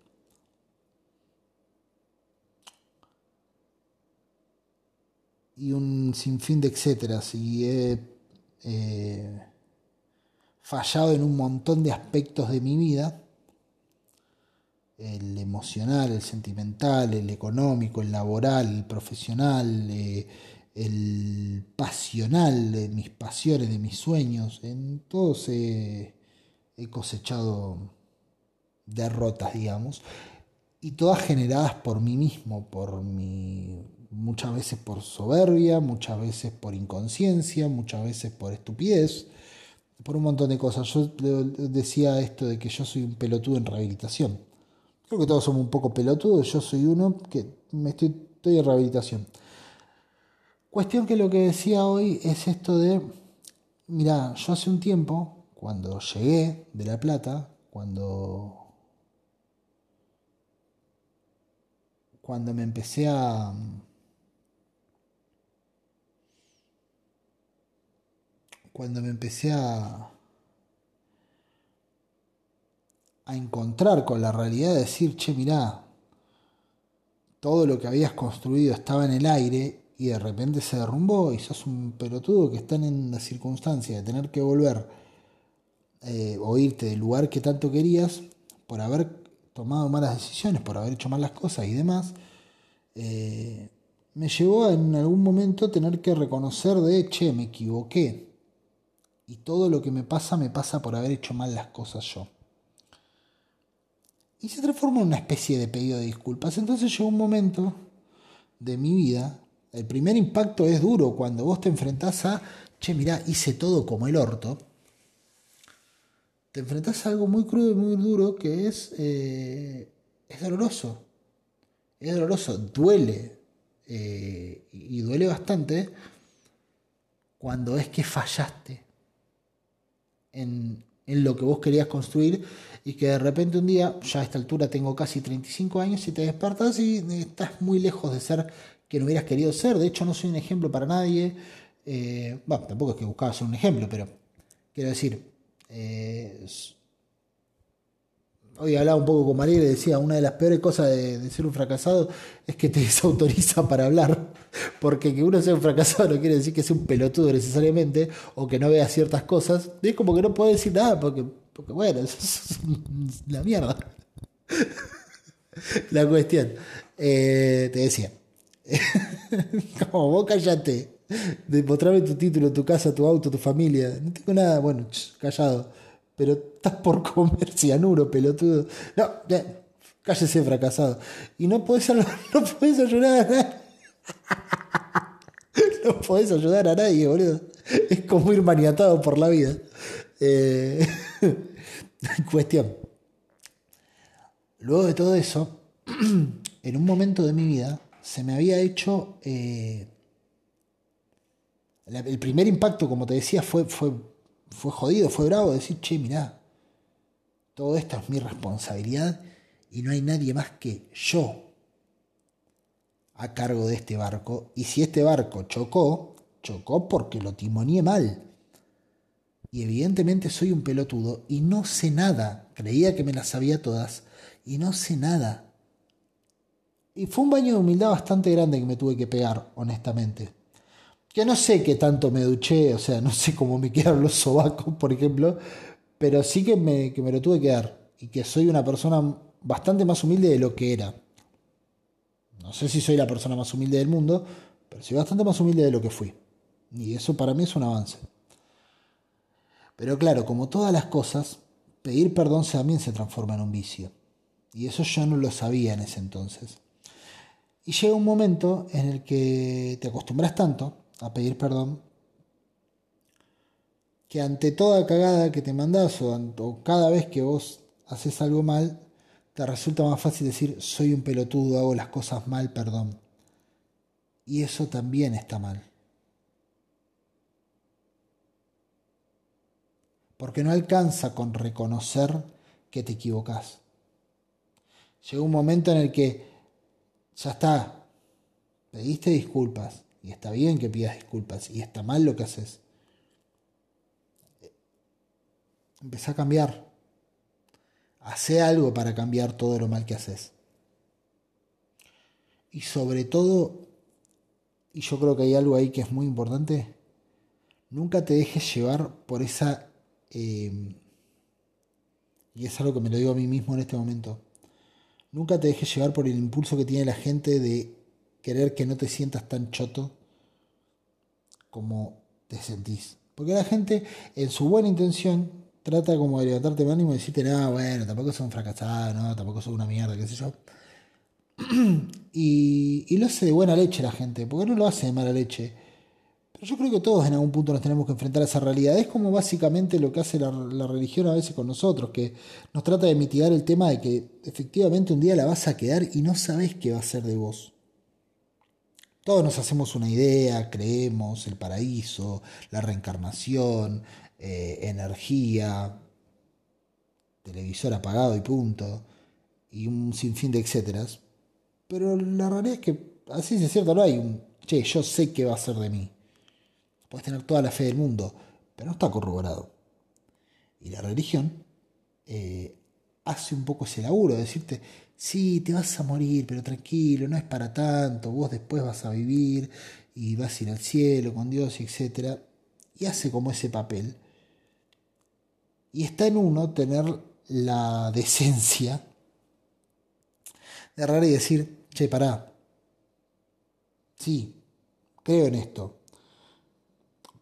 Y un sinfín de etcéteras. Y he eh, fallado en un montón de aspectos de mi vida. El emocional, el sentimental, el económico, el laboral, el profesional, eh, el pasional, de mis pasiones, de mis sueños. En todos he, he cosechado derrotas, digamos. Y todas generadas por mí mismo, por mi... muchas veces por soberbia, muchas veces por inconsciencia, muchas veces por estupidez, por un montón de cosas. Yo decía esto de que yo soy un pelotudo en rehabilitación. Creo que todos somos un poco pelotudos, yo soy uno que me estoy, estoy en rehabilitación. Cuestión que lo que decía hoy es esto de, mirá, yo hace un tiempo, cuando llegué de La Plata, cuando... cuando me empecé a... Cuando me empecé a, a encontrar con la realidad, de decir, che, mirá, todo lo que habías construido estaba en el aire y de repente se derrumbó y sos un pelotudo que está en la circunstancia de tener que volver eh, o irte del lugar que tanto querías por haber tomado malas decisiones, por haber hecho malas cosas y demás, eh, me llevó a en algún momento tener que reconocer de, che, me equivoqué. Y todo lo que me pasa, me pasa por haber hecho mal las cosas yo. Y se transformó en una especie de pedido de disculpas. Entonces llegó un momento de mi vida. El primer impacto es duro cuando vos te enfrentás a, che, mirá, hice todo como el orto. Te enfrentás a algo muy crudo y muy duro que es, eh, es doloroso. Es doloroso, duele. Eh, y duele bastante cuando es que fallaste. En, en lo que vos querías construir y que de repente un día, ya a esta altura tengo casi treinta y cinco años y te despertás y estás muy lejos de ser quien hubieras querido ser. De hecho, no soy un ejemplo para nadie, eh, bueno, tampoco es que buscaba ser un ejemplo, pero quiero decir, eh, hoy hablaba un poco con María y le decía, una de las peores cosas de, de ser un fracasado es que te desautoriza para hablar, porque que uno sea un fracasado no quiere decir que sea un pelotudo necesariamente, o que no vea ciertas cosas, y es como que no puede decir nada, porque, porque bueno, eso es la mierda. La cuestión, eh, te decía, como vos callate, mostrame tu título, tu casa, tu auto, tu familia, no tengo nada, bueno, callado. Pero estás por comer cianuro, pelotudo. No, ya, cállese, fracasado. Y no podés, no podés ayudar a nadie. No podés ayudar a nadie, boludo. Es como ir maniatado por la vida. Eh... Cuestión. Luego de todo eso, en un momento de mi vida se me había hecho... Eh, la, el primer impacto, como te decía, fue, fue, fue jodido, fue bravo. Decir, che, mirá, todo esto es mi responsabilidad y no hay nadie más que yo a cargo de este barco. Y si este barco chocó, chocó porque lo timoneé mal. Y evidentemente soy un pelotudo y no sé nada. Creía que me las sabía todas y no sé nada. Y fue un baño de humildad bastante grande que me tuve que pegar, honestamente. Que no sé qué tanto me duché, o sea, no sé cómo me quedaron los sobacos, por ejemplo, pero sí que me, que me lo tuve que dar. Y que soy una persona bastante más humilde de lo que era. No sé si soy la persona más humilde del mundo, pero soy bastante más humilde de lo que fui. Y eso para mí es un avance. Pero claro, como todas las cosas, pedir perdón también se transforma en un vicio. Y eso yo no lo sabía en ese entonces. Y llega un momento en el que te acostumbras tanto a pedir perdón que ante toda cagada que te mandás o, o cada vez que vos haces algo mal, te resulta más fácil decir soy un pelotudo, hago las cosas mal, perdón. Y eso también está mal. Porque no alcanza con reconocer que te equivocás. Llega un momento en el que ya está, pediste disculpas, y está bien que pidas disculpas, y está mal lo que haces. Empezá a cambiar. Hacé algo para cambiar todo lo mal que haces. Y sobre todo, y yo creo que hay algo ahí que es muy importante, nunca te dejes llevar por esa... Eh, y es algo que me lo digo a mí mismo en este momento. Nunca te dejes llevar por el impulso que tiene la gente de querer que no te sientas tan choto como te sentís. Porque la gente, en su buena intención, trata como de levantarte el ánimo y decirte, no, bueno, tampoco soy un fracasado, no, tampoco soy una mierda, qué sé yo. Y, y lo hace de buena leche la gente, porque no lo hace de mala leche. Pero yo creo que todos en algún punto nos tenemos que enfrentar a esa realidad. Es como básicamente lo que hace la, la religión a veces con nosotros, que nos trata de mitigar el tema de que efectivamente un día la vas a quedar y no sabés qué va a ser de vos. Todos nos hacemos una idea, creemos, el paraíso, la reencarnación, eh, energía, televisor apagado y punto, y un sinfín de etcéteras. Pero la realidad es que, así es cierto, no hay un, che, yo sé qué va a ser de mí. Puedes tener toda la fe del mundo, pero no está corroborado. Y la religión eh, hace un poco ese laburo, decirte, sí, te vas a morir, pero tranquilo, no es para tanto, vos después vas a vivir y vas a ir al cielo con Dios, etcétera. Y hace como ese papel. Y está en uno tener la decencia de agarrar y decir, che, pará, sí, creo en esto.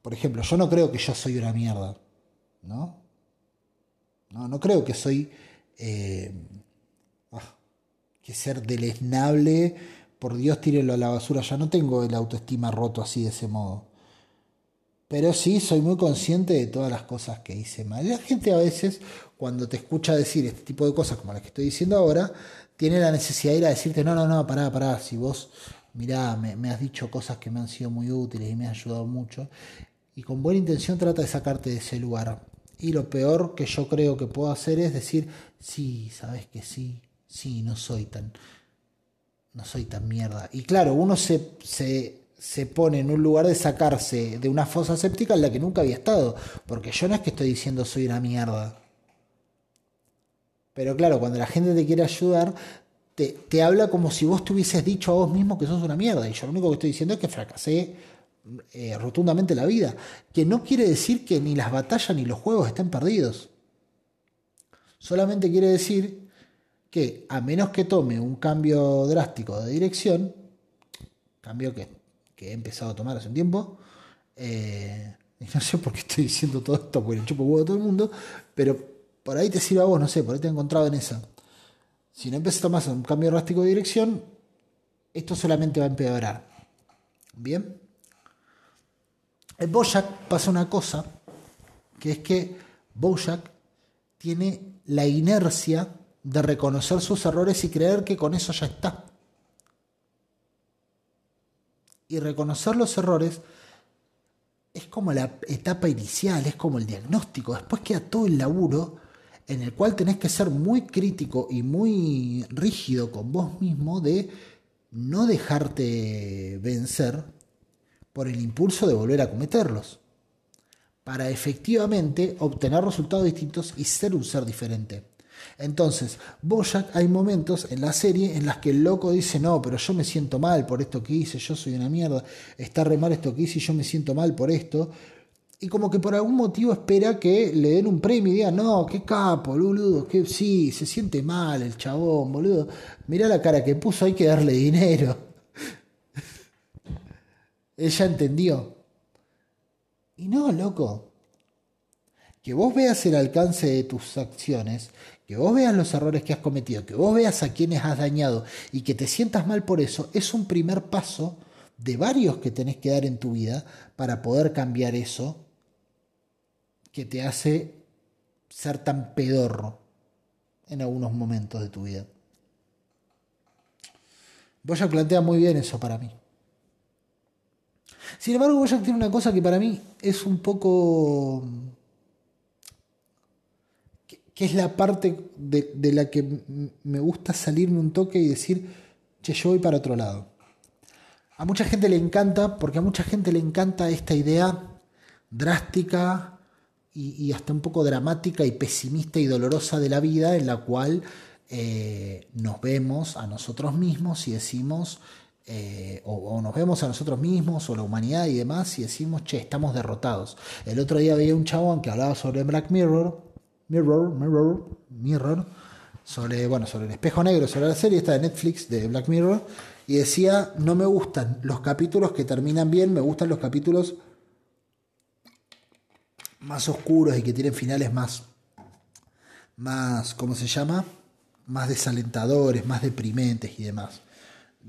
Por ejemplo, yo no creo que yo soy una mierda, ¿no? No, no creo que soy... Eh, ah, que ser deleznable, por Dios, tírenlo a la basura. Ya no tengo el autoestima roto así de ese modo. Pero sí, soy muy consciente de todas las cosas que hice mal. La gente a veces, cuando te escucha decir este tipo de cosas como las que estoy diciendo ahora, tiene la necesidad de ir a decirte, no, no, no, pará, pará, si vos, mirá, me, me has dicho cosas que me han sido muy útiles y me has ayudado mucho. Y con buena intención trata de sacarte de ese lugar. Y lo peor que yo creo que puedo hacer es decir, sí, sabes que sí, sí, no soy tan, no soy tan mierda. Y claro, uno se, se, se pone en un lugar de sacarse de una fosa séptica en la que nunca había estado. Porque yo no es que estoy diciendo soy una mierda. Pero claro, cuando la gente te quiere ayudar, te, te habla como si vos te hubieses dicho a vos mismo que sos una mierda. Y yo lo único que estoy diciendo es que fracasé eh, rotundamente la vida. Que no quiere decir que ni las batallas ni los juegos estén perdidos. Solamente quiere decir... que a menos que tome un cambio drástico de dirección, cambio que, que he empezado a tomar hace un tiempo, eh, y no sé por qué estoy diciendo todo esto, porque le chupo huevo a todo el mundo, pero por ahí te sirve a vos, no sé, por ahí te he encontrado en esa. Si no empezás a tomar un cambio drástico de dirección, esto solamente va a empeorar. ¿Bien? En Bojack pasa una cosa, que es que Bojack tiene la inercia de reconocer sus errores y creer que con eso ya está. y reconocer los errores es como la etapa inicial, es como el diagnóstico. Después queda todo el laburo en el cual tenés que ser muy crítico y muy rígido con vos mismo de no dejarte vencer por el impulso de volver a cometerlos, para efectivamente obtener resultados distintos y ser un ser diferente. Entonces, Bojack, hay momentos en la serie en las que el loco dice: no, pero yo me siento mal por esto que hice, yo soy una mierda, está re mal esto que hice y yo me siento mal por esto. Y como que por algún motivo espera que le den un premio y digan: no, qué capo, boludo, que sí, se siente mal el chabón, boludo, mirá la cara que puso, hay que darle dinero. Ella entendió. Y no, loco. Que vos veas el alcance de tus acciones, que vos veas los errores que has cometido, que vos veas a quienes has dañado y que te sientas mal por eso, es un primer paso de varios que tenés que dar en tu vida para poder cambiar eso que te hace ser tan pedorro en algunos momentos de tu vida. Bojack plantea muy bien eso para mí. Sin embargo, Bojack tiene una cosa que para mí es un poco... que es la parte de, de la que me gusta salirme un toque y decir: che, yo voy para otro lado. A mucha gente le encanta, porque a mucha gente le encanta esta idea drástica y, y hasta un poco dramática y pesimista y dolorosa de la vida, en la cual eh, nos vemos a nosotros mismos y decimos, eh, o, o nos vemos a nosotros mismos o la humanidad y demás, y decimos: che, estamos derrotados. El otro día veía un chabón que hablaba sobre Black Mirror, Mirror, Mirror, Mirror, sobre, bueno, sobre el espejo negro, sobre la serie esta de Netflix de Black Mirror, y decía: no me gustan los capítulos que terminan bien, me gustan los capítulos más oscuros y que tienen finales más, más, ¿cómo se llama? Más desalentadores, más deprimentes y demás.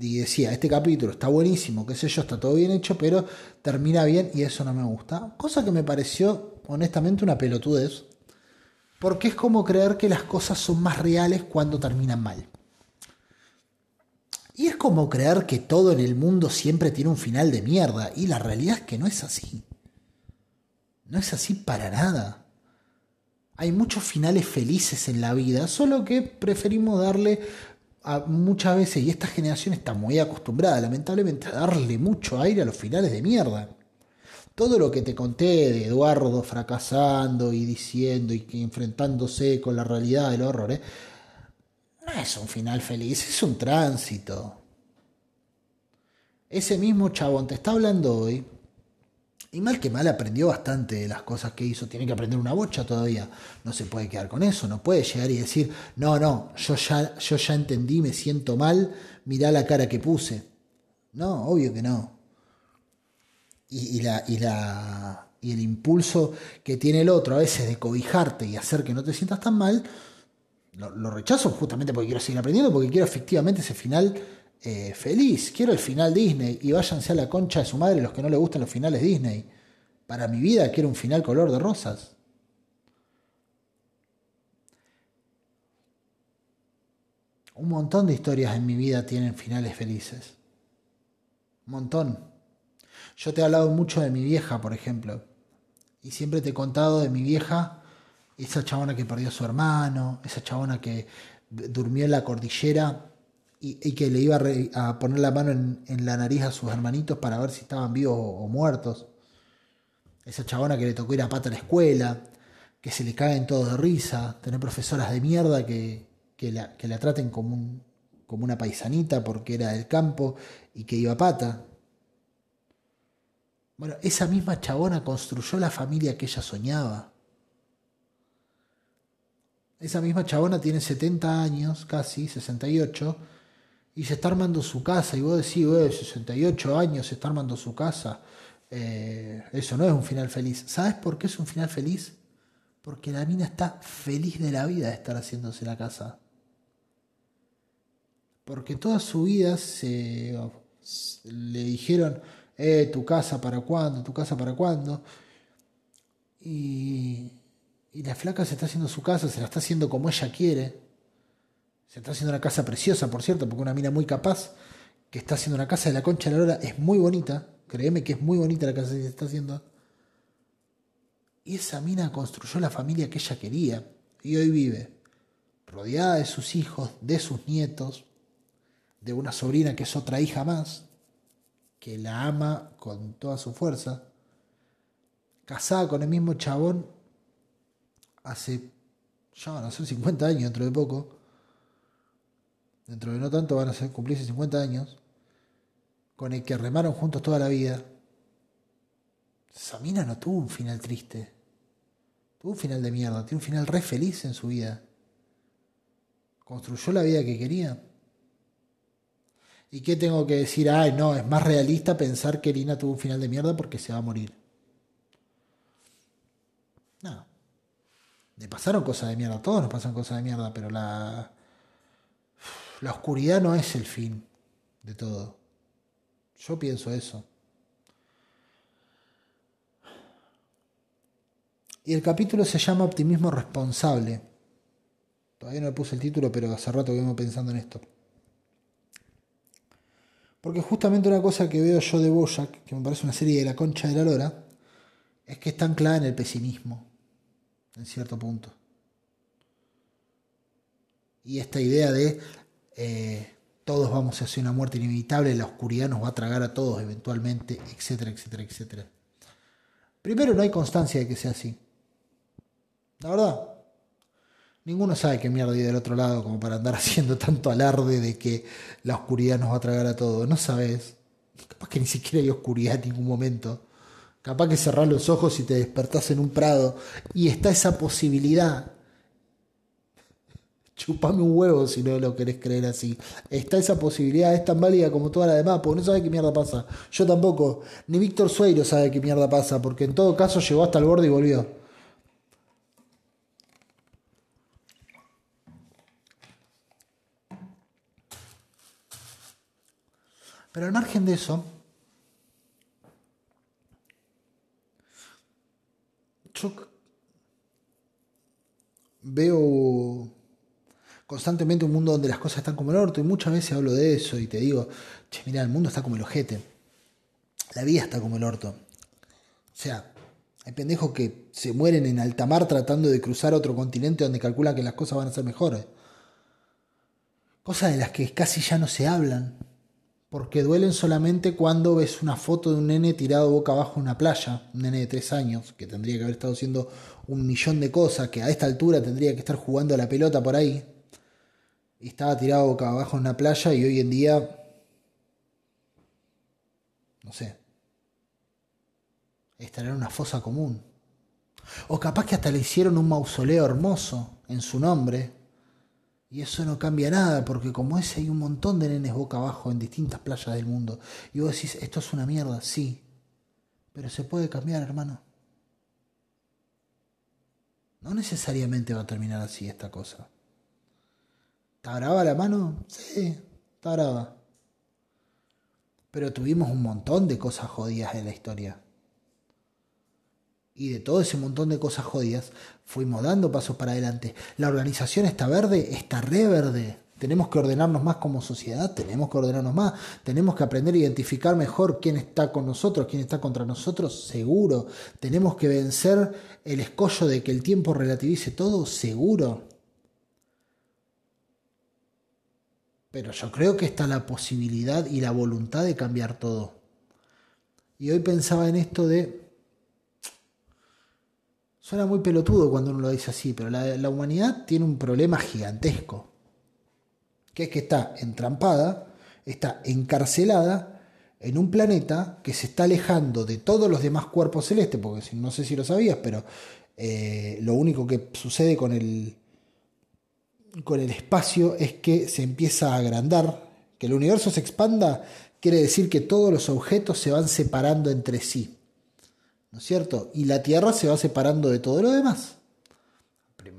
Y decía: este capítulo está buenísimo, qué sé yo, está todo bien hecho, pero termina bien y eso no me gusta. Cosa que me pareció, honestamente, una pelotudez, porque es como creer que las cosas son más reales cuando terminan mal. Y es como creer que todo en el mundo siempre tiene un final de mierda. Y la realidad es que no es así. No es así para nada. Hay muchos finales felices en la vida, solo que preferimos darle a muchas veces, y esta generación está muy acostumbrada, lamentablemente, a darle mucho aire a los finales de mierda. Todo lo que te conté de Eduardo fracasando y diciendo y enfrentándose con la realidad del horror, ¿eh? No es un final feliz, es un tránsito. Ese mismo chabón te está hablando hoy, y mal que mal aprendió bastante de las cosas que hizo, tiene que aprender una bocha todavía, no se puede quedar con eso, no puede llegar y decir: no, no, yo ya, yo ya entendí, me siento mal, mirá la cara que puse. No, obvio que no. Y, y, la, y, la, y el impulso que tiene el otro a veces de cobijarte y hacer que no te sientas tan mal, lo, lo rechazo justamente porque quiero seguir aprendiendo, porque quiero efectivamente ese final eh, feliz, quiero el final Disney, y váyanse a la concha de su madre los que no les gustan los finales Disney. Para mi vida quiero un final color de rosas. Un montón de historias en mi vida tienen finales felices, un montón. Yo te he hablado mucho de mi vieja, por ejemplo, y siempre te he contado de mi vieja, esa chabona que perdió a su hermano, esa chabona que durmió en la cordillera y, y que le iba a, re, a poner la mano en, en la nariz a sus hermanitos para ver si estaban vivos o, o muertos, esa chabona que le tocó ir a pata a la escuela, que se le caen todos de risa, tener profesoras de mierda que, que, la, que la traten como, un, como una paisanita porque era del campo y que iba a pata. Bueno, esa misma chabona construyó la familia que ella soñaba. Esa misma chabona tiene setenta años, casi, sesenta y ocho, y se está armando su casa. Y vos decís: güey, sesenta y ocho años, se está armando su casa. Eh, eso no es un final feliz. ¿Sabes por qué es un final feliz? Porque la mina está feliz de la vida de estar haciéndose la casa. Porque toda su vida se, se le dijeron... Eh, tu casa para cuándo, tu casa para cuándo. Y, y la flaca se está haciendo su casa, se la está haciendo como ella quiere. Se está haciendo una casa preciosa, por cierto, porque una mina muy capaz que está haciendo una casa de la concha de la lora. Es muy bonita, créeme que es muy bonita la casa que se está haciendo. Y esa mina construyó la familia que ella quería y hoy vive rodeada de sus hijos, de sus nietos, de una sobrina que es otra hija más, que la ama con toda su fuerza, casada con el mismo chabón hace, ya van a ser cincuenta años dentro de poco, dentro de no tanto van a ser, cumplirse cincuenta años, con el que remaron juntos toda la vida. Esa mina no tuvo un final triste, tuvo un final de mierda, tiene un final re feliz en su vida, construyó la vida que quería. ¿Y qué tengo que decir? Ay, no, es más realista pensar que Lina tuvo un final de mierda porque se va a morir. No. Le pasaron cosas de mierda, todos nos pasan cosas de mierda, pero la, la oscuridad no es el fin de todo. Yo pienso eso. Y el capítulo se llama Optimismo Responsable. Todavía no le puse el título, pero hace rato que vengo pensando en esto. Porque justamente una cosa que veo yo de Bojack, que me parece una serie de la concha de la lora, es que está anclada en el pesimismo, en cierto punto. Y esta idea de eh, todos vamos hacia una muerte inevitable, la oscuridad nos va a tragar a todos eventualmente, etcétera, etcétera, etcétera. Primero, no hay constancia de que sea así. La verdad, ninguno sabe qué mierda hay del otro lado como para andar haciendo tanto alarde de que la oscuridad nos va a tragar a todo. No sabes. Capaz que ni siquiera hay oscuridad en ningún momento. Capaz que cerrás los ojos y te despertás en un prado. Y está esa posibilidad. Chupame un huevo si no lo querés creer así. Está esa posibilidad. Es tan válida como toda la demás. Porque no sabe qué mierda pasa. Yo tampoco. Ni Víctor Sueiro sabe qué mierda pasa. Porque en todo caso llegó hasta el borde y volvió. Pero al margen de eso, yo veo constantemente un mundo donde las cosas están como el orto, y muchas veces hablo de eso y te digo, che, mirá, el mundo está como el ojete, la vida está como el orto. O sea, hay pendejos que se mueren en alta mar tratando de cruzar otro continente donde calculan que las cosas van a ser mejores. Cosas de las que casi ya no se hablan. Porque duelen solamente cuando ves una foto de un nene tirado boca abajo en una playa. Un nene de tres años, que tendría que haber estado haciendo un millón de cosas, que a esta altura tendría que estar jugando a la pelota por ahí. Y estaba tirado boca abajo en una playa y hoy en día... no sé. Estará en una fosa común. O capaz que hasta le hicieron un mausoleo hermoso en su nombre... y eso no cambia nada, porque como ese hay un montón de nenes boca abajo en distintas playas del mundo. Y vos decís, esto es una mierda, sí. Pero se puede cambiar, hermano. No necesariamente va a terminar así esta cosa. ¿Está brava la mano? Sí, está brava. Pero tuvimos un montón de cosas jodidas en la historia. Y de todo ese montón de cosas jodidas, fuimos dando pasos para adelante. La organización está verde, está re verde. Tenemos que ordenarnos más como sociedad, tenemos que ordenarnos más. Tenemos que aprender a identificar mejor quién está con nosotros, quién está contra nosotros, seguro. Tenemos que vencer el escollo de que el tiempo relativice todo, seguro. Pero yo creo que está la posibilidad y la voluntad de cambiar todo. Y hoy pensaba en esto de... suena muy pelotudo cuando uno lo dice así, pero la, la humanidad tiene un problema gigantesco. Que es que está entrampada, está encarcelada en un planeta que se está alejando de todos los demás cuerpos celestes, porque no sé si lo sabías, pero eh, lo único que sucede con el, con el espacio es que se empieza a agrandar. Que el universo se expanda quiere decir que todos los objetos se van separando entre sí. ¿No es cierto? Y la Tierra se va separando de todo lo demás.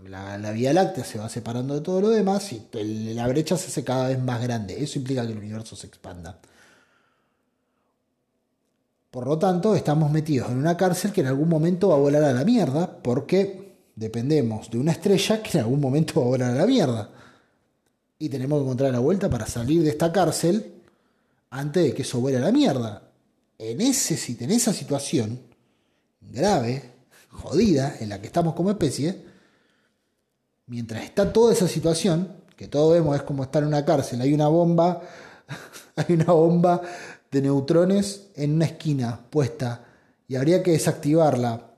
La, la Vía Láctea se va separando de todo lo demás y la brecha se hace cada vez más grande. Eso implica que el universo se expanda. Por lo tanto, estamos metidos en una cárcel que en algún momento va a volar a la mierda porque dependemos de una estrella que en algún momento va a volar a la mierda. Y tenemos que encontrar la vuelta para salir de esta cárcel antes de que eso vuele a la mierda. En, ese, en esa situación grave, jodida, en la que estamos como especie, mientras está toda esa situación, que todos vemos es como estar en una cárcel, hay una bomba, hay una bomba de neutrones en una esquina puesta y habría que desactivarla.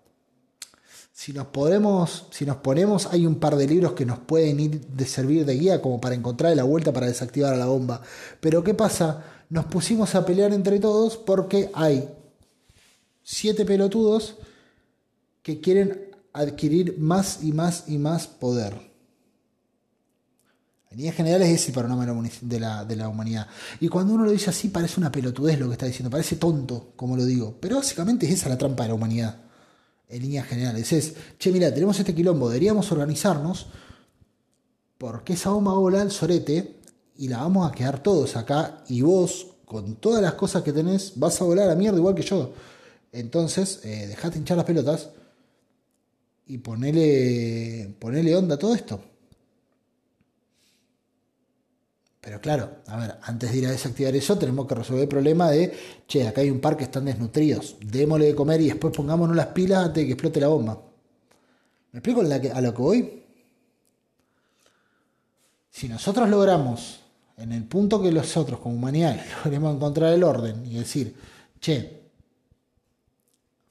Si nos, podemos, si nos ponemos, hay un par de libros que nos pueden ir de servir de guía como para encontrar la vuelta para desactivar a la bomba. Pero ¿qué pasa? Nos pusimos a pelear entre todos porque hay siete pelotudos que quieren adquirir más y más y más poder. En líneas generales es el panorama de la, de la humanidad. Y cuando uno lo dice así parece una pelotudez lo que está diciendo, parece tonto como lo digo. Pero básicamente es esa la trampa de la humanidad. En líneas generales es, che, mirá, tenemos este quilombo, deberíamos organizarnos porque esa bomba va a volar al sorete y la vamos a quedar todos acá y vos, con todas las cosas que tenés, vas a volar a la mierda igual que yo. Entonces, eh, dejate hinchar las pelotas y ponele, ponele onda a todo esto. Pero claro, a ver, antes de ir a desactivar eso tenemos que resolver el problema de, che, acá hay un par que están desnutridos, démosle de comer y después pongámonos las pilas antes de que explote la bomba. ¿Me explico en la que, a lo que voy? Si nosotros logramos, en el punto que nosotros como humanidad logremos encontrar el orden y decir, che,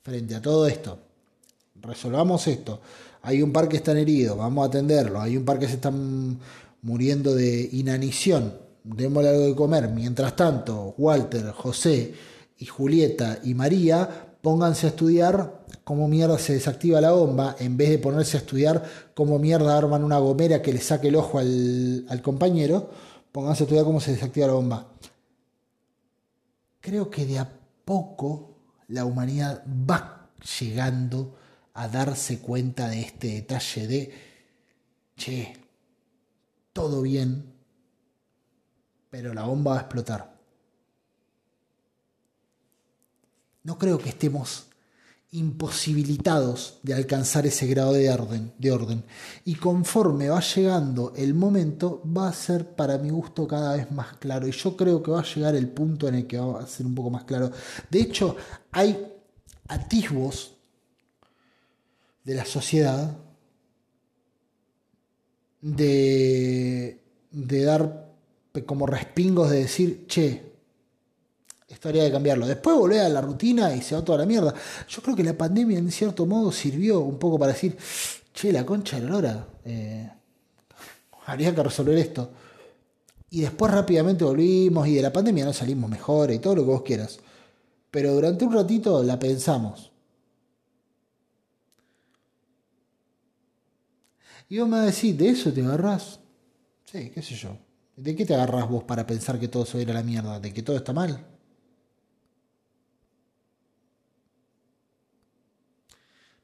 frente a todo esto, resolvamos esto, hay un par que están heridos, vamos a atenderlo, hay un par que se están muriendo de inanición, démosle algo de comer. Mientras tanto, Walter, José y Julieta y María pónganse a estudiar cómo mierda se desactiva la bomba, en vez de ponerse a estudiar cómo mierda arman una gomera que le saque el ojo al, al compañero, pónganse a estudiar cómo se desactiva la bomba. Creo que de a poco la humanidad va llegando a darse cuenta de este detalle de, che, todo bien, pero la bomba va a explotar. No creo que estemos imposibilitados de alcanzar ese grado de orden, de orden. Y conforme va llegando el momento, va a ser para mi gusto cada vez más claro. Y yo creo que va a llegar el punto en el que va a ser un poco más claro. De hecho, hay atisbos de la sociedad De, de dar como respingos de decir, che, esto habría que cambiarlo. Después volver a la rutina y se va toda la mierda. Yo creo que la pandemia en cierto modo sirvió un poco para decir, che, la concha de la lora, eh, habría que resolver esto. Y después rápidamente volvimos y de la pandemia no salimos mejor y todo lo que vos quieras. Pero durante un ratito la pensamos. Y vos me vas a decir, ¿de eso te agarrás? Sí, qué sé yo. ¿De qué te agarrás vos para pensar que todo se va a ir a la mierda? ¿De que todo está mal?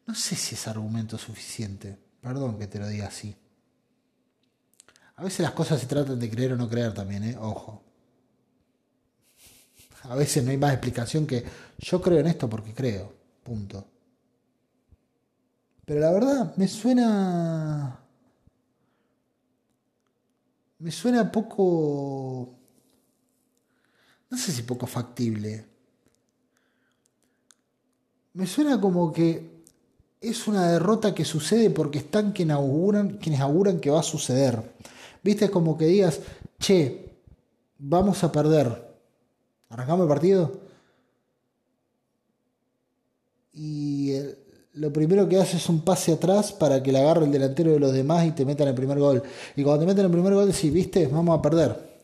No sé si es argumento suficiente. Perdón que te lo diga así. A veces las cosas se tratan de creer o no creer también, ¿eh? Ojo. A veces no hay más explicación que yo creo en esto porque creo. Punto. Pero la verdad, me suena. Me suena poco. No sé si poco factible. Me suena como que es una derrota que sucede porque están quienes auguran, quienes auguran que va a suceder. ¿Viste? Es como que digas, che, vamos a perder. ¿Arrancamos el partido? Y el... lo primero que haces es un pase atrás para que le agarre el delantero de los demás y te metan el primer gol. Y cuando te meten el primer gol decís, viste, vamos a perder.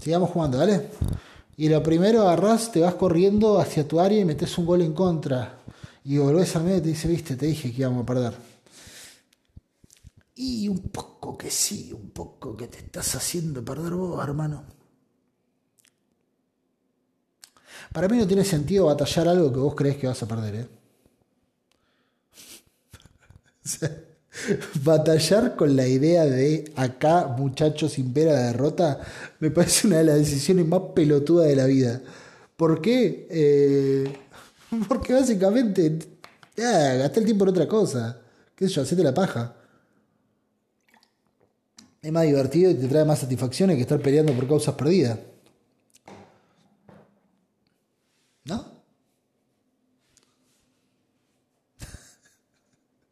Sigamos jugando, ¿vale? Y lo primero agarrás, te vas corriendo hacia tu área y metés un gol en contra. Y volvés a medio y te dice, viste, te dije que íbamos a perder. Y un poco que sí, un poco que te estás haciendo perder vos, hermano. Para mí no tiene sentido batallar algo que vos creés que vas a perder, ¿eh? Batallar con la idea de acá, muchachos, impera la derrota, me parece una de las decisiones más pelotudas de la vida. ¿Por qué? Eh, porque básicamente ah, gasté el tiempo en otra cosa. ¿Qué sé yo? Hacete la paja. Es más divertido y te trae más satisfacciones que estar peleando por causas perdidas.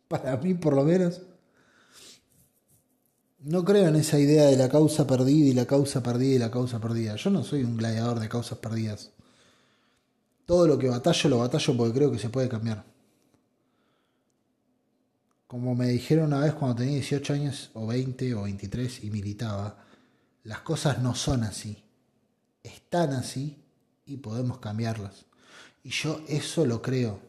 Para mí, por lo menos. No creo en esa idea de la causa perdida y la causa perdida y la causa perdida. Yo no soy un gladiador de causas perdidas. Todo lo que batallo, lo batallo porque creo que se puede cambiar. Como me dijeron una vez cuando tenía dieciocho años, o veinte, o veintitrés, y militaba, las cosas no son así. Están así y podemos cambiarlas. Y yo eso lo creo.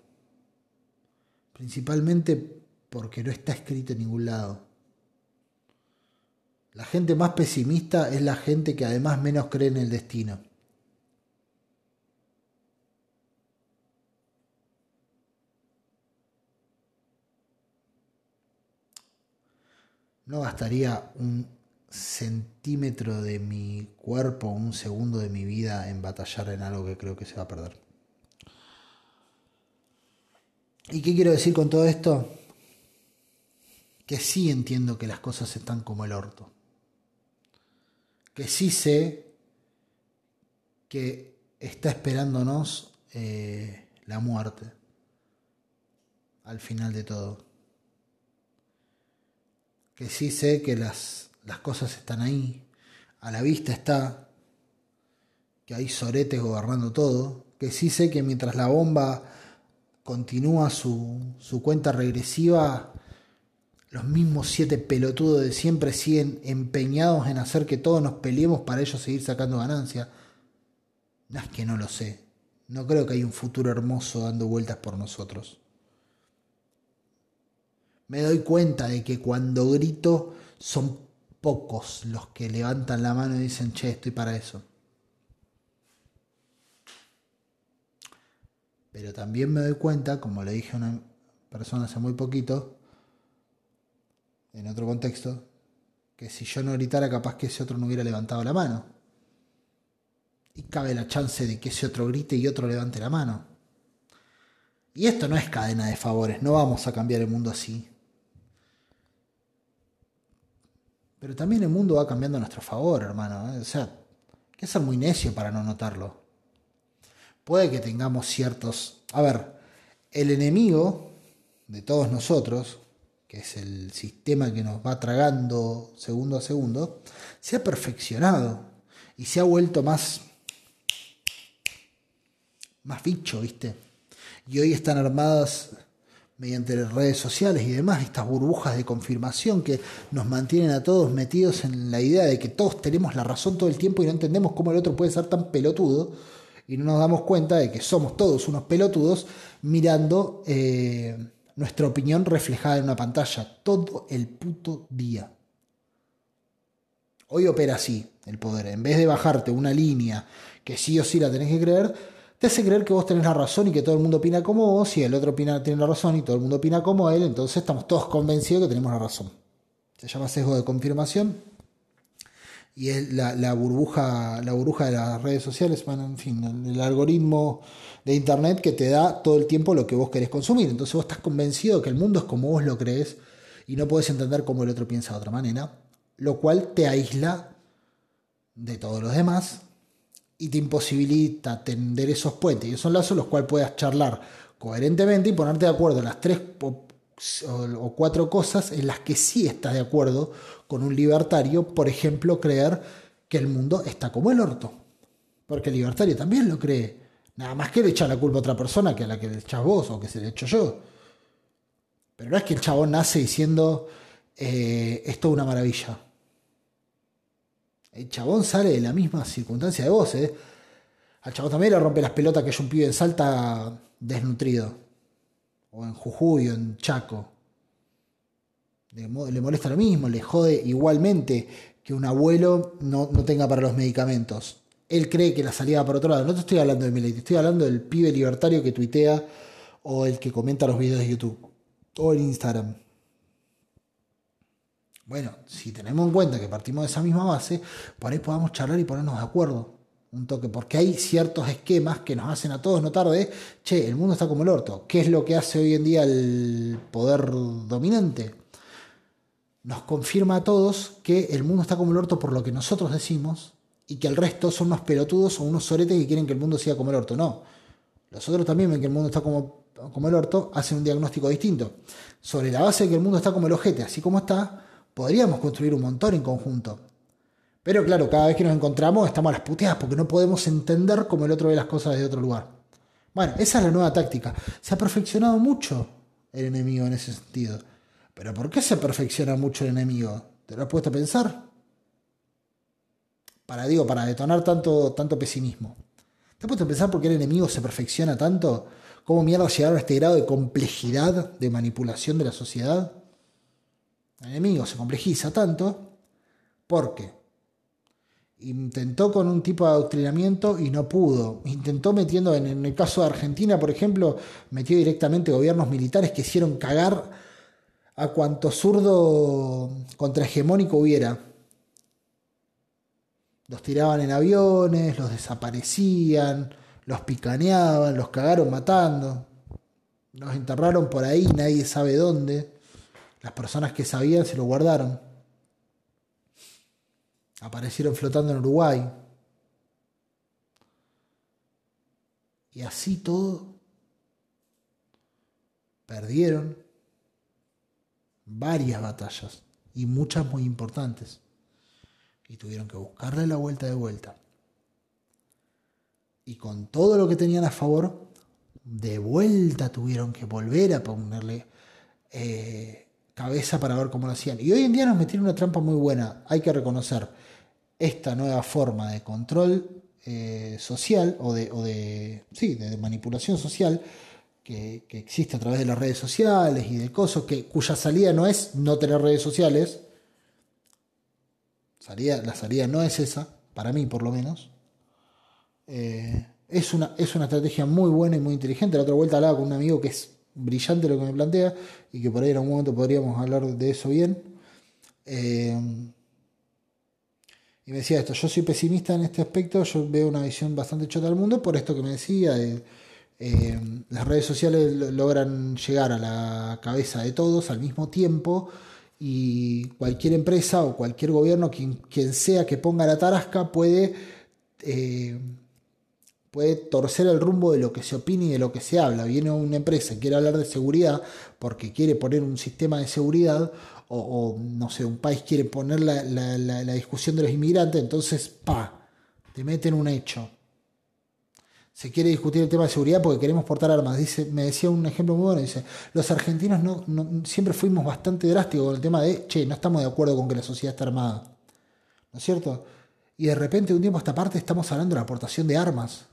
Principalmente porque no está escrito en ningún lado. La gente más pesimista es la gente que además menos cree en el destino. No gastaría un centímetro de mi cuerpo, un segundo de mi vida en batallar en algo que creo que se va a perder. ¿Y qué quiero decir con todo esto? Que sí entiendo que las cosas están como el orto. Que sí sé que está esperándonos eh, la muerte al final de todo. Que sí sé que las, las cosas están ahí, a la vista está, que hay soretes gobernando todo. Que sí sé que mientras la bomba continúa su, su cuenta regresiva, los mismos siete pelotudos de siempre siguen empeñados en hacer que todos nos peleemos para ellos seguir sacando ganancia. No, es que no lo sé. No creo que haya un futuro hermoso dando vueltas por nosotros. Me doy cuenta de que cuando grito son pocos los que levantan la mano y dicen, che, estoy para eso. Pero también me doy cuenta, como le dije a una persona hace muy poquito, en otro contexto, que si yo no gritara capaz que ese otro no hubiera levantado la mano. Y cabe la chance de que ese otro grite y otro levante la mano. Y esto no es cadena de favores, no vamos a cambiar el mundo así. Pero también el mundo va cambiando a nuestro favor, hermano. O sea, hay que ser muy necio para no notarlo. Puede que tengamos ciertos... A ver, el enemigo de todos nosotros, que es el sistema que nos va tragando segundo a segundo, se ha perfeccionado y se ha vuelto más, más bicho, ¿viste? Y hoy están armadas mediante las redes sociales y demás, estas burbujas de confirmación que nos mantienen a todos metidos en la idea de que todos tenemos la razón todo el tiempo y no entendemos cómo el otro puede ser tan pelotudo y no nos damos cuenta de que somos todos unos pelotudos mirando... Eh, nuestra opinión reflejada en una pantalla todo el puto día. Hoy opera así el poder. En vez de bajarte una línea que sí o sí la tenés que creer, te hace creer que vos tenés la razón y que todo el mundo opina como vos, y el otro opina, tiene la razón y todo el mundo opina como él, entonces estamos todos convencidos que tenemos la razón. Se llama sesgo de confirmación y es la, la, burbuja, la burbuja de las redes sociales, bueno, en fin, el, el algoritmo de internet que te da todo el tiempo lo que vos querés consumir. Entonces vos estás convencido de que el mundo es como vos lo crees y no podés entender cómo el otro piensa de otra manera, lo cual te aísla de todos los demás y te imposibilita tender esos puentes. Y son lazos los cuales puedas charlar coherentemente y ponerte de acuerdo en las tres o cuatro cosas en las que sí estás de acuerdo con un libertario. Por ejemplo, creer que el mundo está como el orto, porque el libertario también lo cree. Nada más que le echar la culpa a otra persona que a la que le echás vos o que se le echo yo. Pero no es que el chabón nace diciendo eh, es toda una maravilla. El chabón sale de la misma circunstancia de vos. ¿eh? Al chabón también le rompe las pelotas que es un pibe en Salta desnutrido. O en Jujuy o en Chaco. Le, le molesta lo mismo, le jode igualmente que un abuelo no, no tenga para los medicamentos. Él cree que la salida va para otro lado. No te estoy hablando de Milei, te estoy hablando del pibe libertario que tuitea o el que comenta los videos de YouTube o en Instagram. Bueno, si tenemos en cuenta que partimos de esa misma base, por ahí podamos charlar y ponernos de acuerdo un toque, porque hay ciertos esquemas que nos hacen a todos notar de, che, el mundo está como el orto. ¿Qué es lo que hace hoy en día el poder dominante? Nos confirma a todos que el mundo está como el orto por lo que nosotros decimos. Y que el resto son unos pelotudos o unos soretes que quieren que el mundo siga como el orto. No, los otros también ven que el mundo está como como el orto, hacen un diagnóstico distinto. Sobre la base de que el mundo está como el ojete, así como está, podríamos construir un montón en conjunto. Pero claro, cada vez que nos encontramos estamos a las puteadas porque no podemos entender cómo el otro ve las cosas desde otro lugar. Bueno, esa es la nueva táctica. Se ha perfeccionado mucho el enemigo en ese sentido. ¿Pero por qué se perfecciona mucho el enemigo? ¿Te lo has puesto a pensar? Para, digo, para detonar tanto, tanto pesimismo. ¿Te has puesto a pensar por qué el enemigo se perfecciona tanto? ¿Cómo mierda llegaron a este grado de complejidad, de manipulación de la sociedad? El enemigo se complejiza tanto porque intentó con un tipo de adoctrinamiento y no pudo. Intentó metiendo, en el caso de Argentina, por ejemplo, metió directamente gobiernos militares que hicieron cagar a cuanto zurdo contrahegemónico hubiera. Los tiraban en aviones, los desaparecían, los picaneaban, los cagaron matando, los enterraron por ahí, nadie sabe dónde. Las personas que sabían se lo guardaron. Aparecieron flotando en Uruguay. Y así todo, perdieron varias batallas y muchas muy importantes. Y tuvieron que buscarle la vuelta de vuelta. Y con todo lo que tenían a favor, de vuelta tuvieron que volver a ponerle eh, cabeza para ver cómo lo hacían. Y hoy en día nos metieron una trampa muy buena. Hay que reconocer esta nueva forma de control eh, social o de, o de, sí, de manipulación social que, que existe a través de las redes sociales y de cosas que, cuya salida no es no tener redes sociales. Salida, la salida no es esa, para mí por lo menos. Eh, es, una, es una estrategia muy buena y muy inteligente. La otra vuelta hablaba con un amigo que es brillante lo que me plantea y que por ahí en algún momento podríamos hablar de eso bien. Eh, y me decía esto, yo soy pesimista en este aspecto, yo veo una visión bastante chota del mundo por esto que me decía. De, eh, las redes sociales logran llegar a la cabeza de todos al mismo tiempo. Y cualquier empresa o cualquier gobierno, quien, quien sea que ponga la tarasca, puede, eh, puede torcer el rumbo de lo que se opina y de lo que se habla. Viene una empresa, quiere hablar de seguridad porque quiere poner un sistema de seguridad, o, o no sé, un país quiere poner la, la, la, la discusión de los inmigrantes, entonces, pa, te meten un hecho. Se quiere discutir el tema de seguridad porque queremos portar armas. Dice, me decía un ejemplo muy bueno, dice, los argentinos no, no, siempre fuimos bastante drásticos con el tema de, che, no estamos de acuerdo con que la sociedad está armada, ¿no es cierto? Y de repente, de un tiempo a esta parte, estamos hablando de la aportación de armas.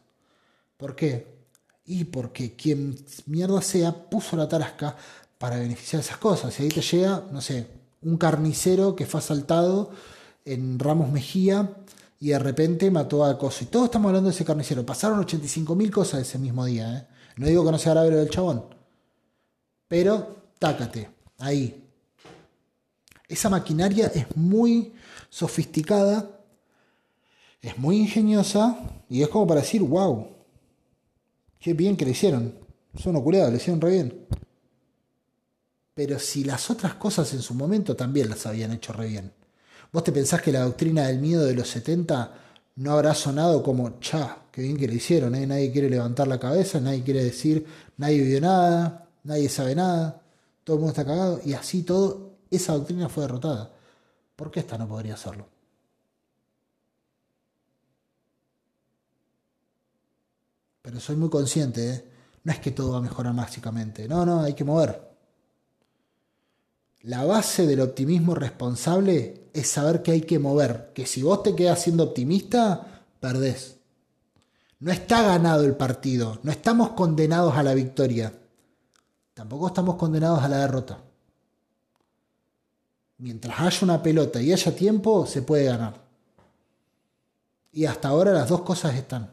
¿Por qué? Y porque quien mierda sea puso la tarasca para beneficiar esas cosas. Y ahí te llega, no sé, un carnicero que fue asaltado en Ramos Mejía, y de repente mató a Coso. Y todos estamos hablando de ese carnicero. Pasaron ochenta y cinco mil cosas ese mismo día. ¿eh? No digo que no sea grave lo del chabón. Pero, tácate. Ahí. Esa maquinaria es muy sofisticada. Es muy ingeniosa. Y es como para decir, wow. Qué bien que le hicieron. Son oculados, le hicieron re bien. Pero si las otras cosas en su momento también las habían hecho re bien. ¿Vos te pensás que la doctrina del miedo de los setenta no habrá sonado como, cha, qué bien que lo hicieron, ¿eh? Nadie quiere levantar la cabeza, nadie quiere decir, nadie vio nada, nadie sabe nada, todo el mundo está cagado? Y así todo, esa doctrina fue derrotada. ¿Por qué esta no podría hacerlo? Pero soy muy consciente, ¿eh? No es que todo va a mejorar mágicamente, no, no, hay que mover. La base del optimismo responsable es saber que hay que mover. Que si vos te quedás siendo optimista, perdés. No está ganado el partido. No estamos condenados a la victoria. Tampoco estamos condenados a la derrota. Mientras haya una pelota y haya tiempo, se puede ganar. Y hasta ahora las dos cosas están.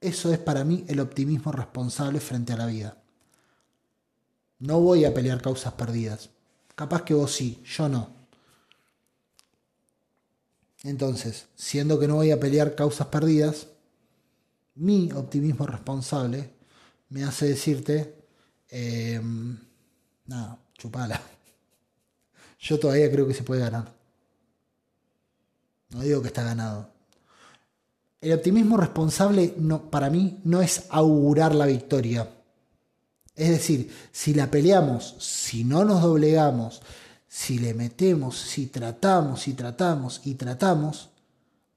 Eso es para mí el optimismo responsable frente a la vida. No voy a pelear causas perdidas. Capaz que vos sí, yo no. Entonces, siendo que no voy a pelear causas perdidas, mi optimismo responsable me hace decirte, eh, nada, chupala. Yo todavía creo que se puede ganar. No digo que está ganado. El optimismo responsable, no, para mí, no es augurar la victoria. Es decir, si la peleamos, si no nos doblegamos, si le metemos, si tratamos, y tratamos, y tratamos,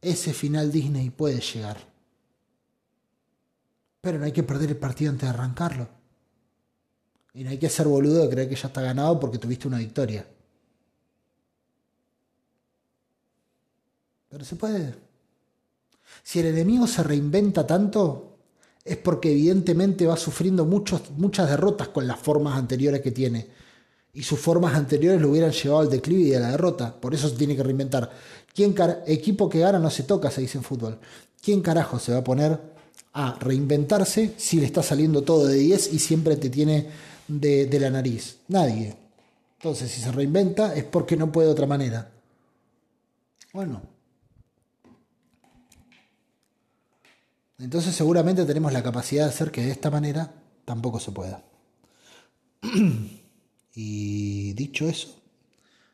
ese final Disney puede llegar. Pero no hay que perder el partido antes de arrancarlo. Y no hay que ser boludo de creer que ya está ganado porque tuviste una victoria. Pero se puede. Si el enemigo se reinventa tanto, es porque evidentemente va sufriendo muchos, muchas derrotas con las formas anteriores que tiene. Y sus formas anteriores lo hubieran llevado al declive y a la derrota. Por eso se tiene que reinventar. ¿Quién car- equipo que gana no se toca, se dice en fútbol. ¿Quién carajo se va a poner a reinventarse si le está saliendo todo de diez y siempre te tiene de, de la nariz? Nadie. Entonces, si se reinventa es porque no puede de otra manera. Bueno. Entonces seguramente tenemos la capacidad de hacer que de esta manera tampoco se pueda. Y dicho eso,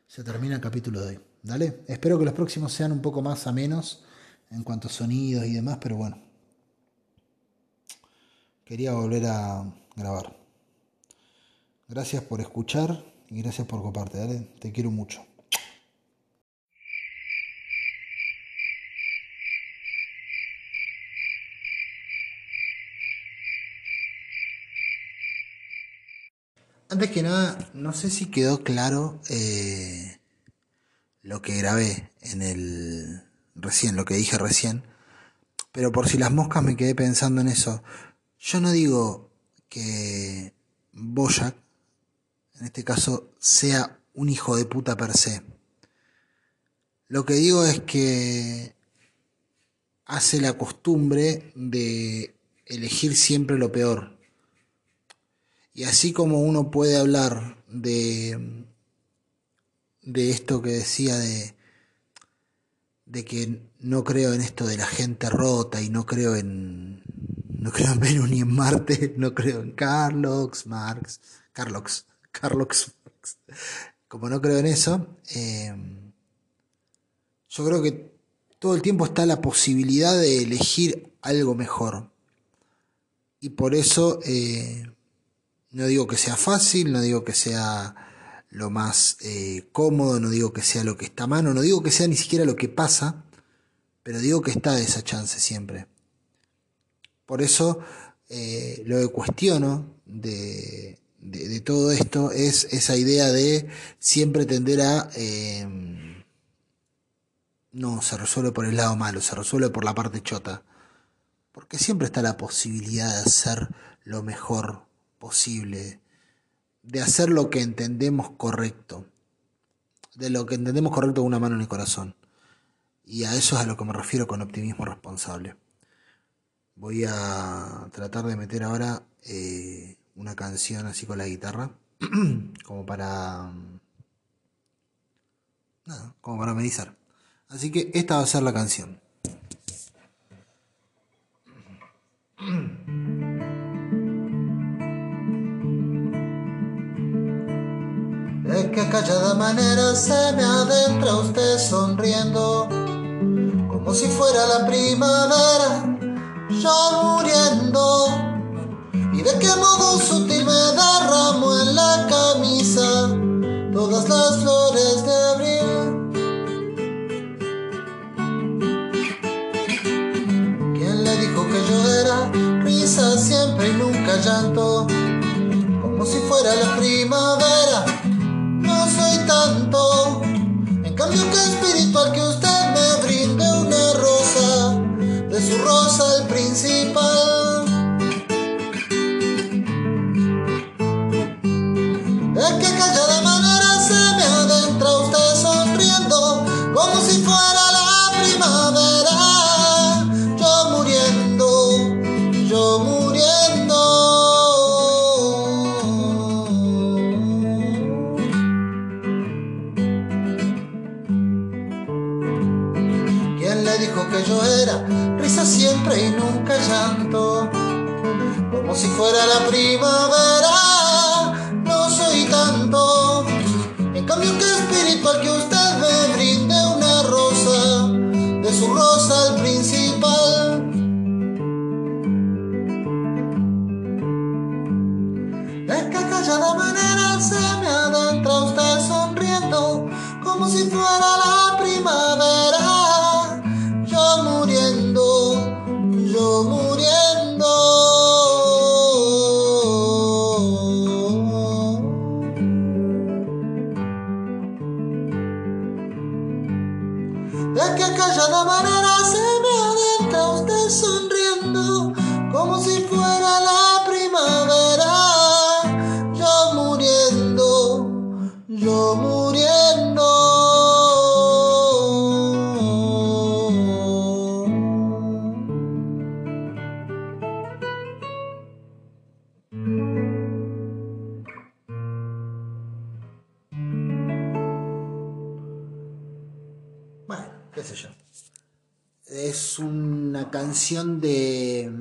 se termina el capítulo de hoy. ¿Dale? Espero que los próximos sean un poco más amenos en cuanto a sonidos y demás, pero bueno. Quería volver a grabar. Gracias por escuchar y gracias por compartir. ¿Dale? Te quiero mucho. Antes que nada, no sé si quedó claro eh, lo que grabé en el recién, lo que dije recién, pero por si las moscas me quedé pensando en eso. Yo no digo que Bojack, en este caso, sea un hijo de puta per se. Lo que digo es que hace la costumbre de elegir siempre lo peor. Y así como uno puede hablar de, de esto que decía de, de que no creo en esto de la gente rota y no creo en no creo en Venus ni en Marte, no creo en Carlos Marx, Carlos, Carlos Marx, como no creo en eso, eh, yo creo que todo el tiempo está la posibilidad de elegir algo mejor. Y por eso... Eh, No digo que sea fácil, no digo que sea lo más eh, cómodo, no digo que sea lo que está a mano, no digo que sea ni siquiera lo que pasa, pero digo que está esa chance siempre. Por eso eh, lo que cuestiono de, de, de todo esto es esa idea de siempre tender a... Eh, no, se resuelve por el lado malo, se resuelve por la parte chota. Porque siempre está la posibilidad de hacer lo mejor posible, de hacer lo que entendemos correcto, de lo que entendemos correcto con una mano en el corazón. Y a eso es a lo que me refiero con optimismo responsable. Voy a tratar de meter ahora eh, una canción así con la guitarra, como para nada, como para amenizar. Así que esta va a ser la canción. De qué callada manera se me adentra usted sonriendo, como si fuera la primavera, yo muriendo. Y de qué modo sutil me derramo en la camisa todas las flores de abril. ¿Quién le dijo que yo era risa siempre y nunca llanto? Como si fuera la primavera. No soy tanto, en cambio que espiritual que usted me brinde una rosa, de su rosa el principal. De que callada manera se me adentra usted sonriendo, como si fuera la primavera, yo muriendo, yo muriendo. Yo era risa siempre y nunca llanto, como si fuera la primavera, no soy tanto, en cambio que espiritual que usted me brinde una rosa, de su rosa el principal. de que callada manera se me adelanta usted sonriendo como si fuera la primavera. Yo muriendo, yo muriendo. Qué sé yo. Es una canción de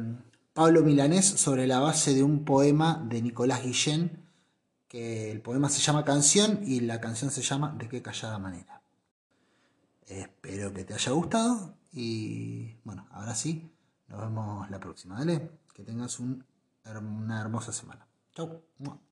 Pablo Milanés sobre la base de un poema de Nicolás Guillén, que el poema se llama Canción y la canción se llama De qué callada manera. Espero que te haya gustado y bueno, ahora sí, nos vemos la próxima, ¿vale? Que tengas un, una hermosa semana. Chau.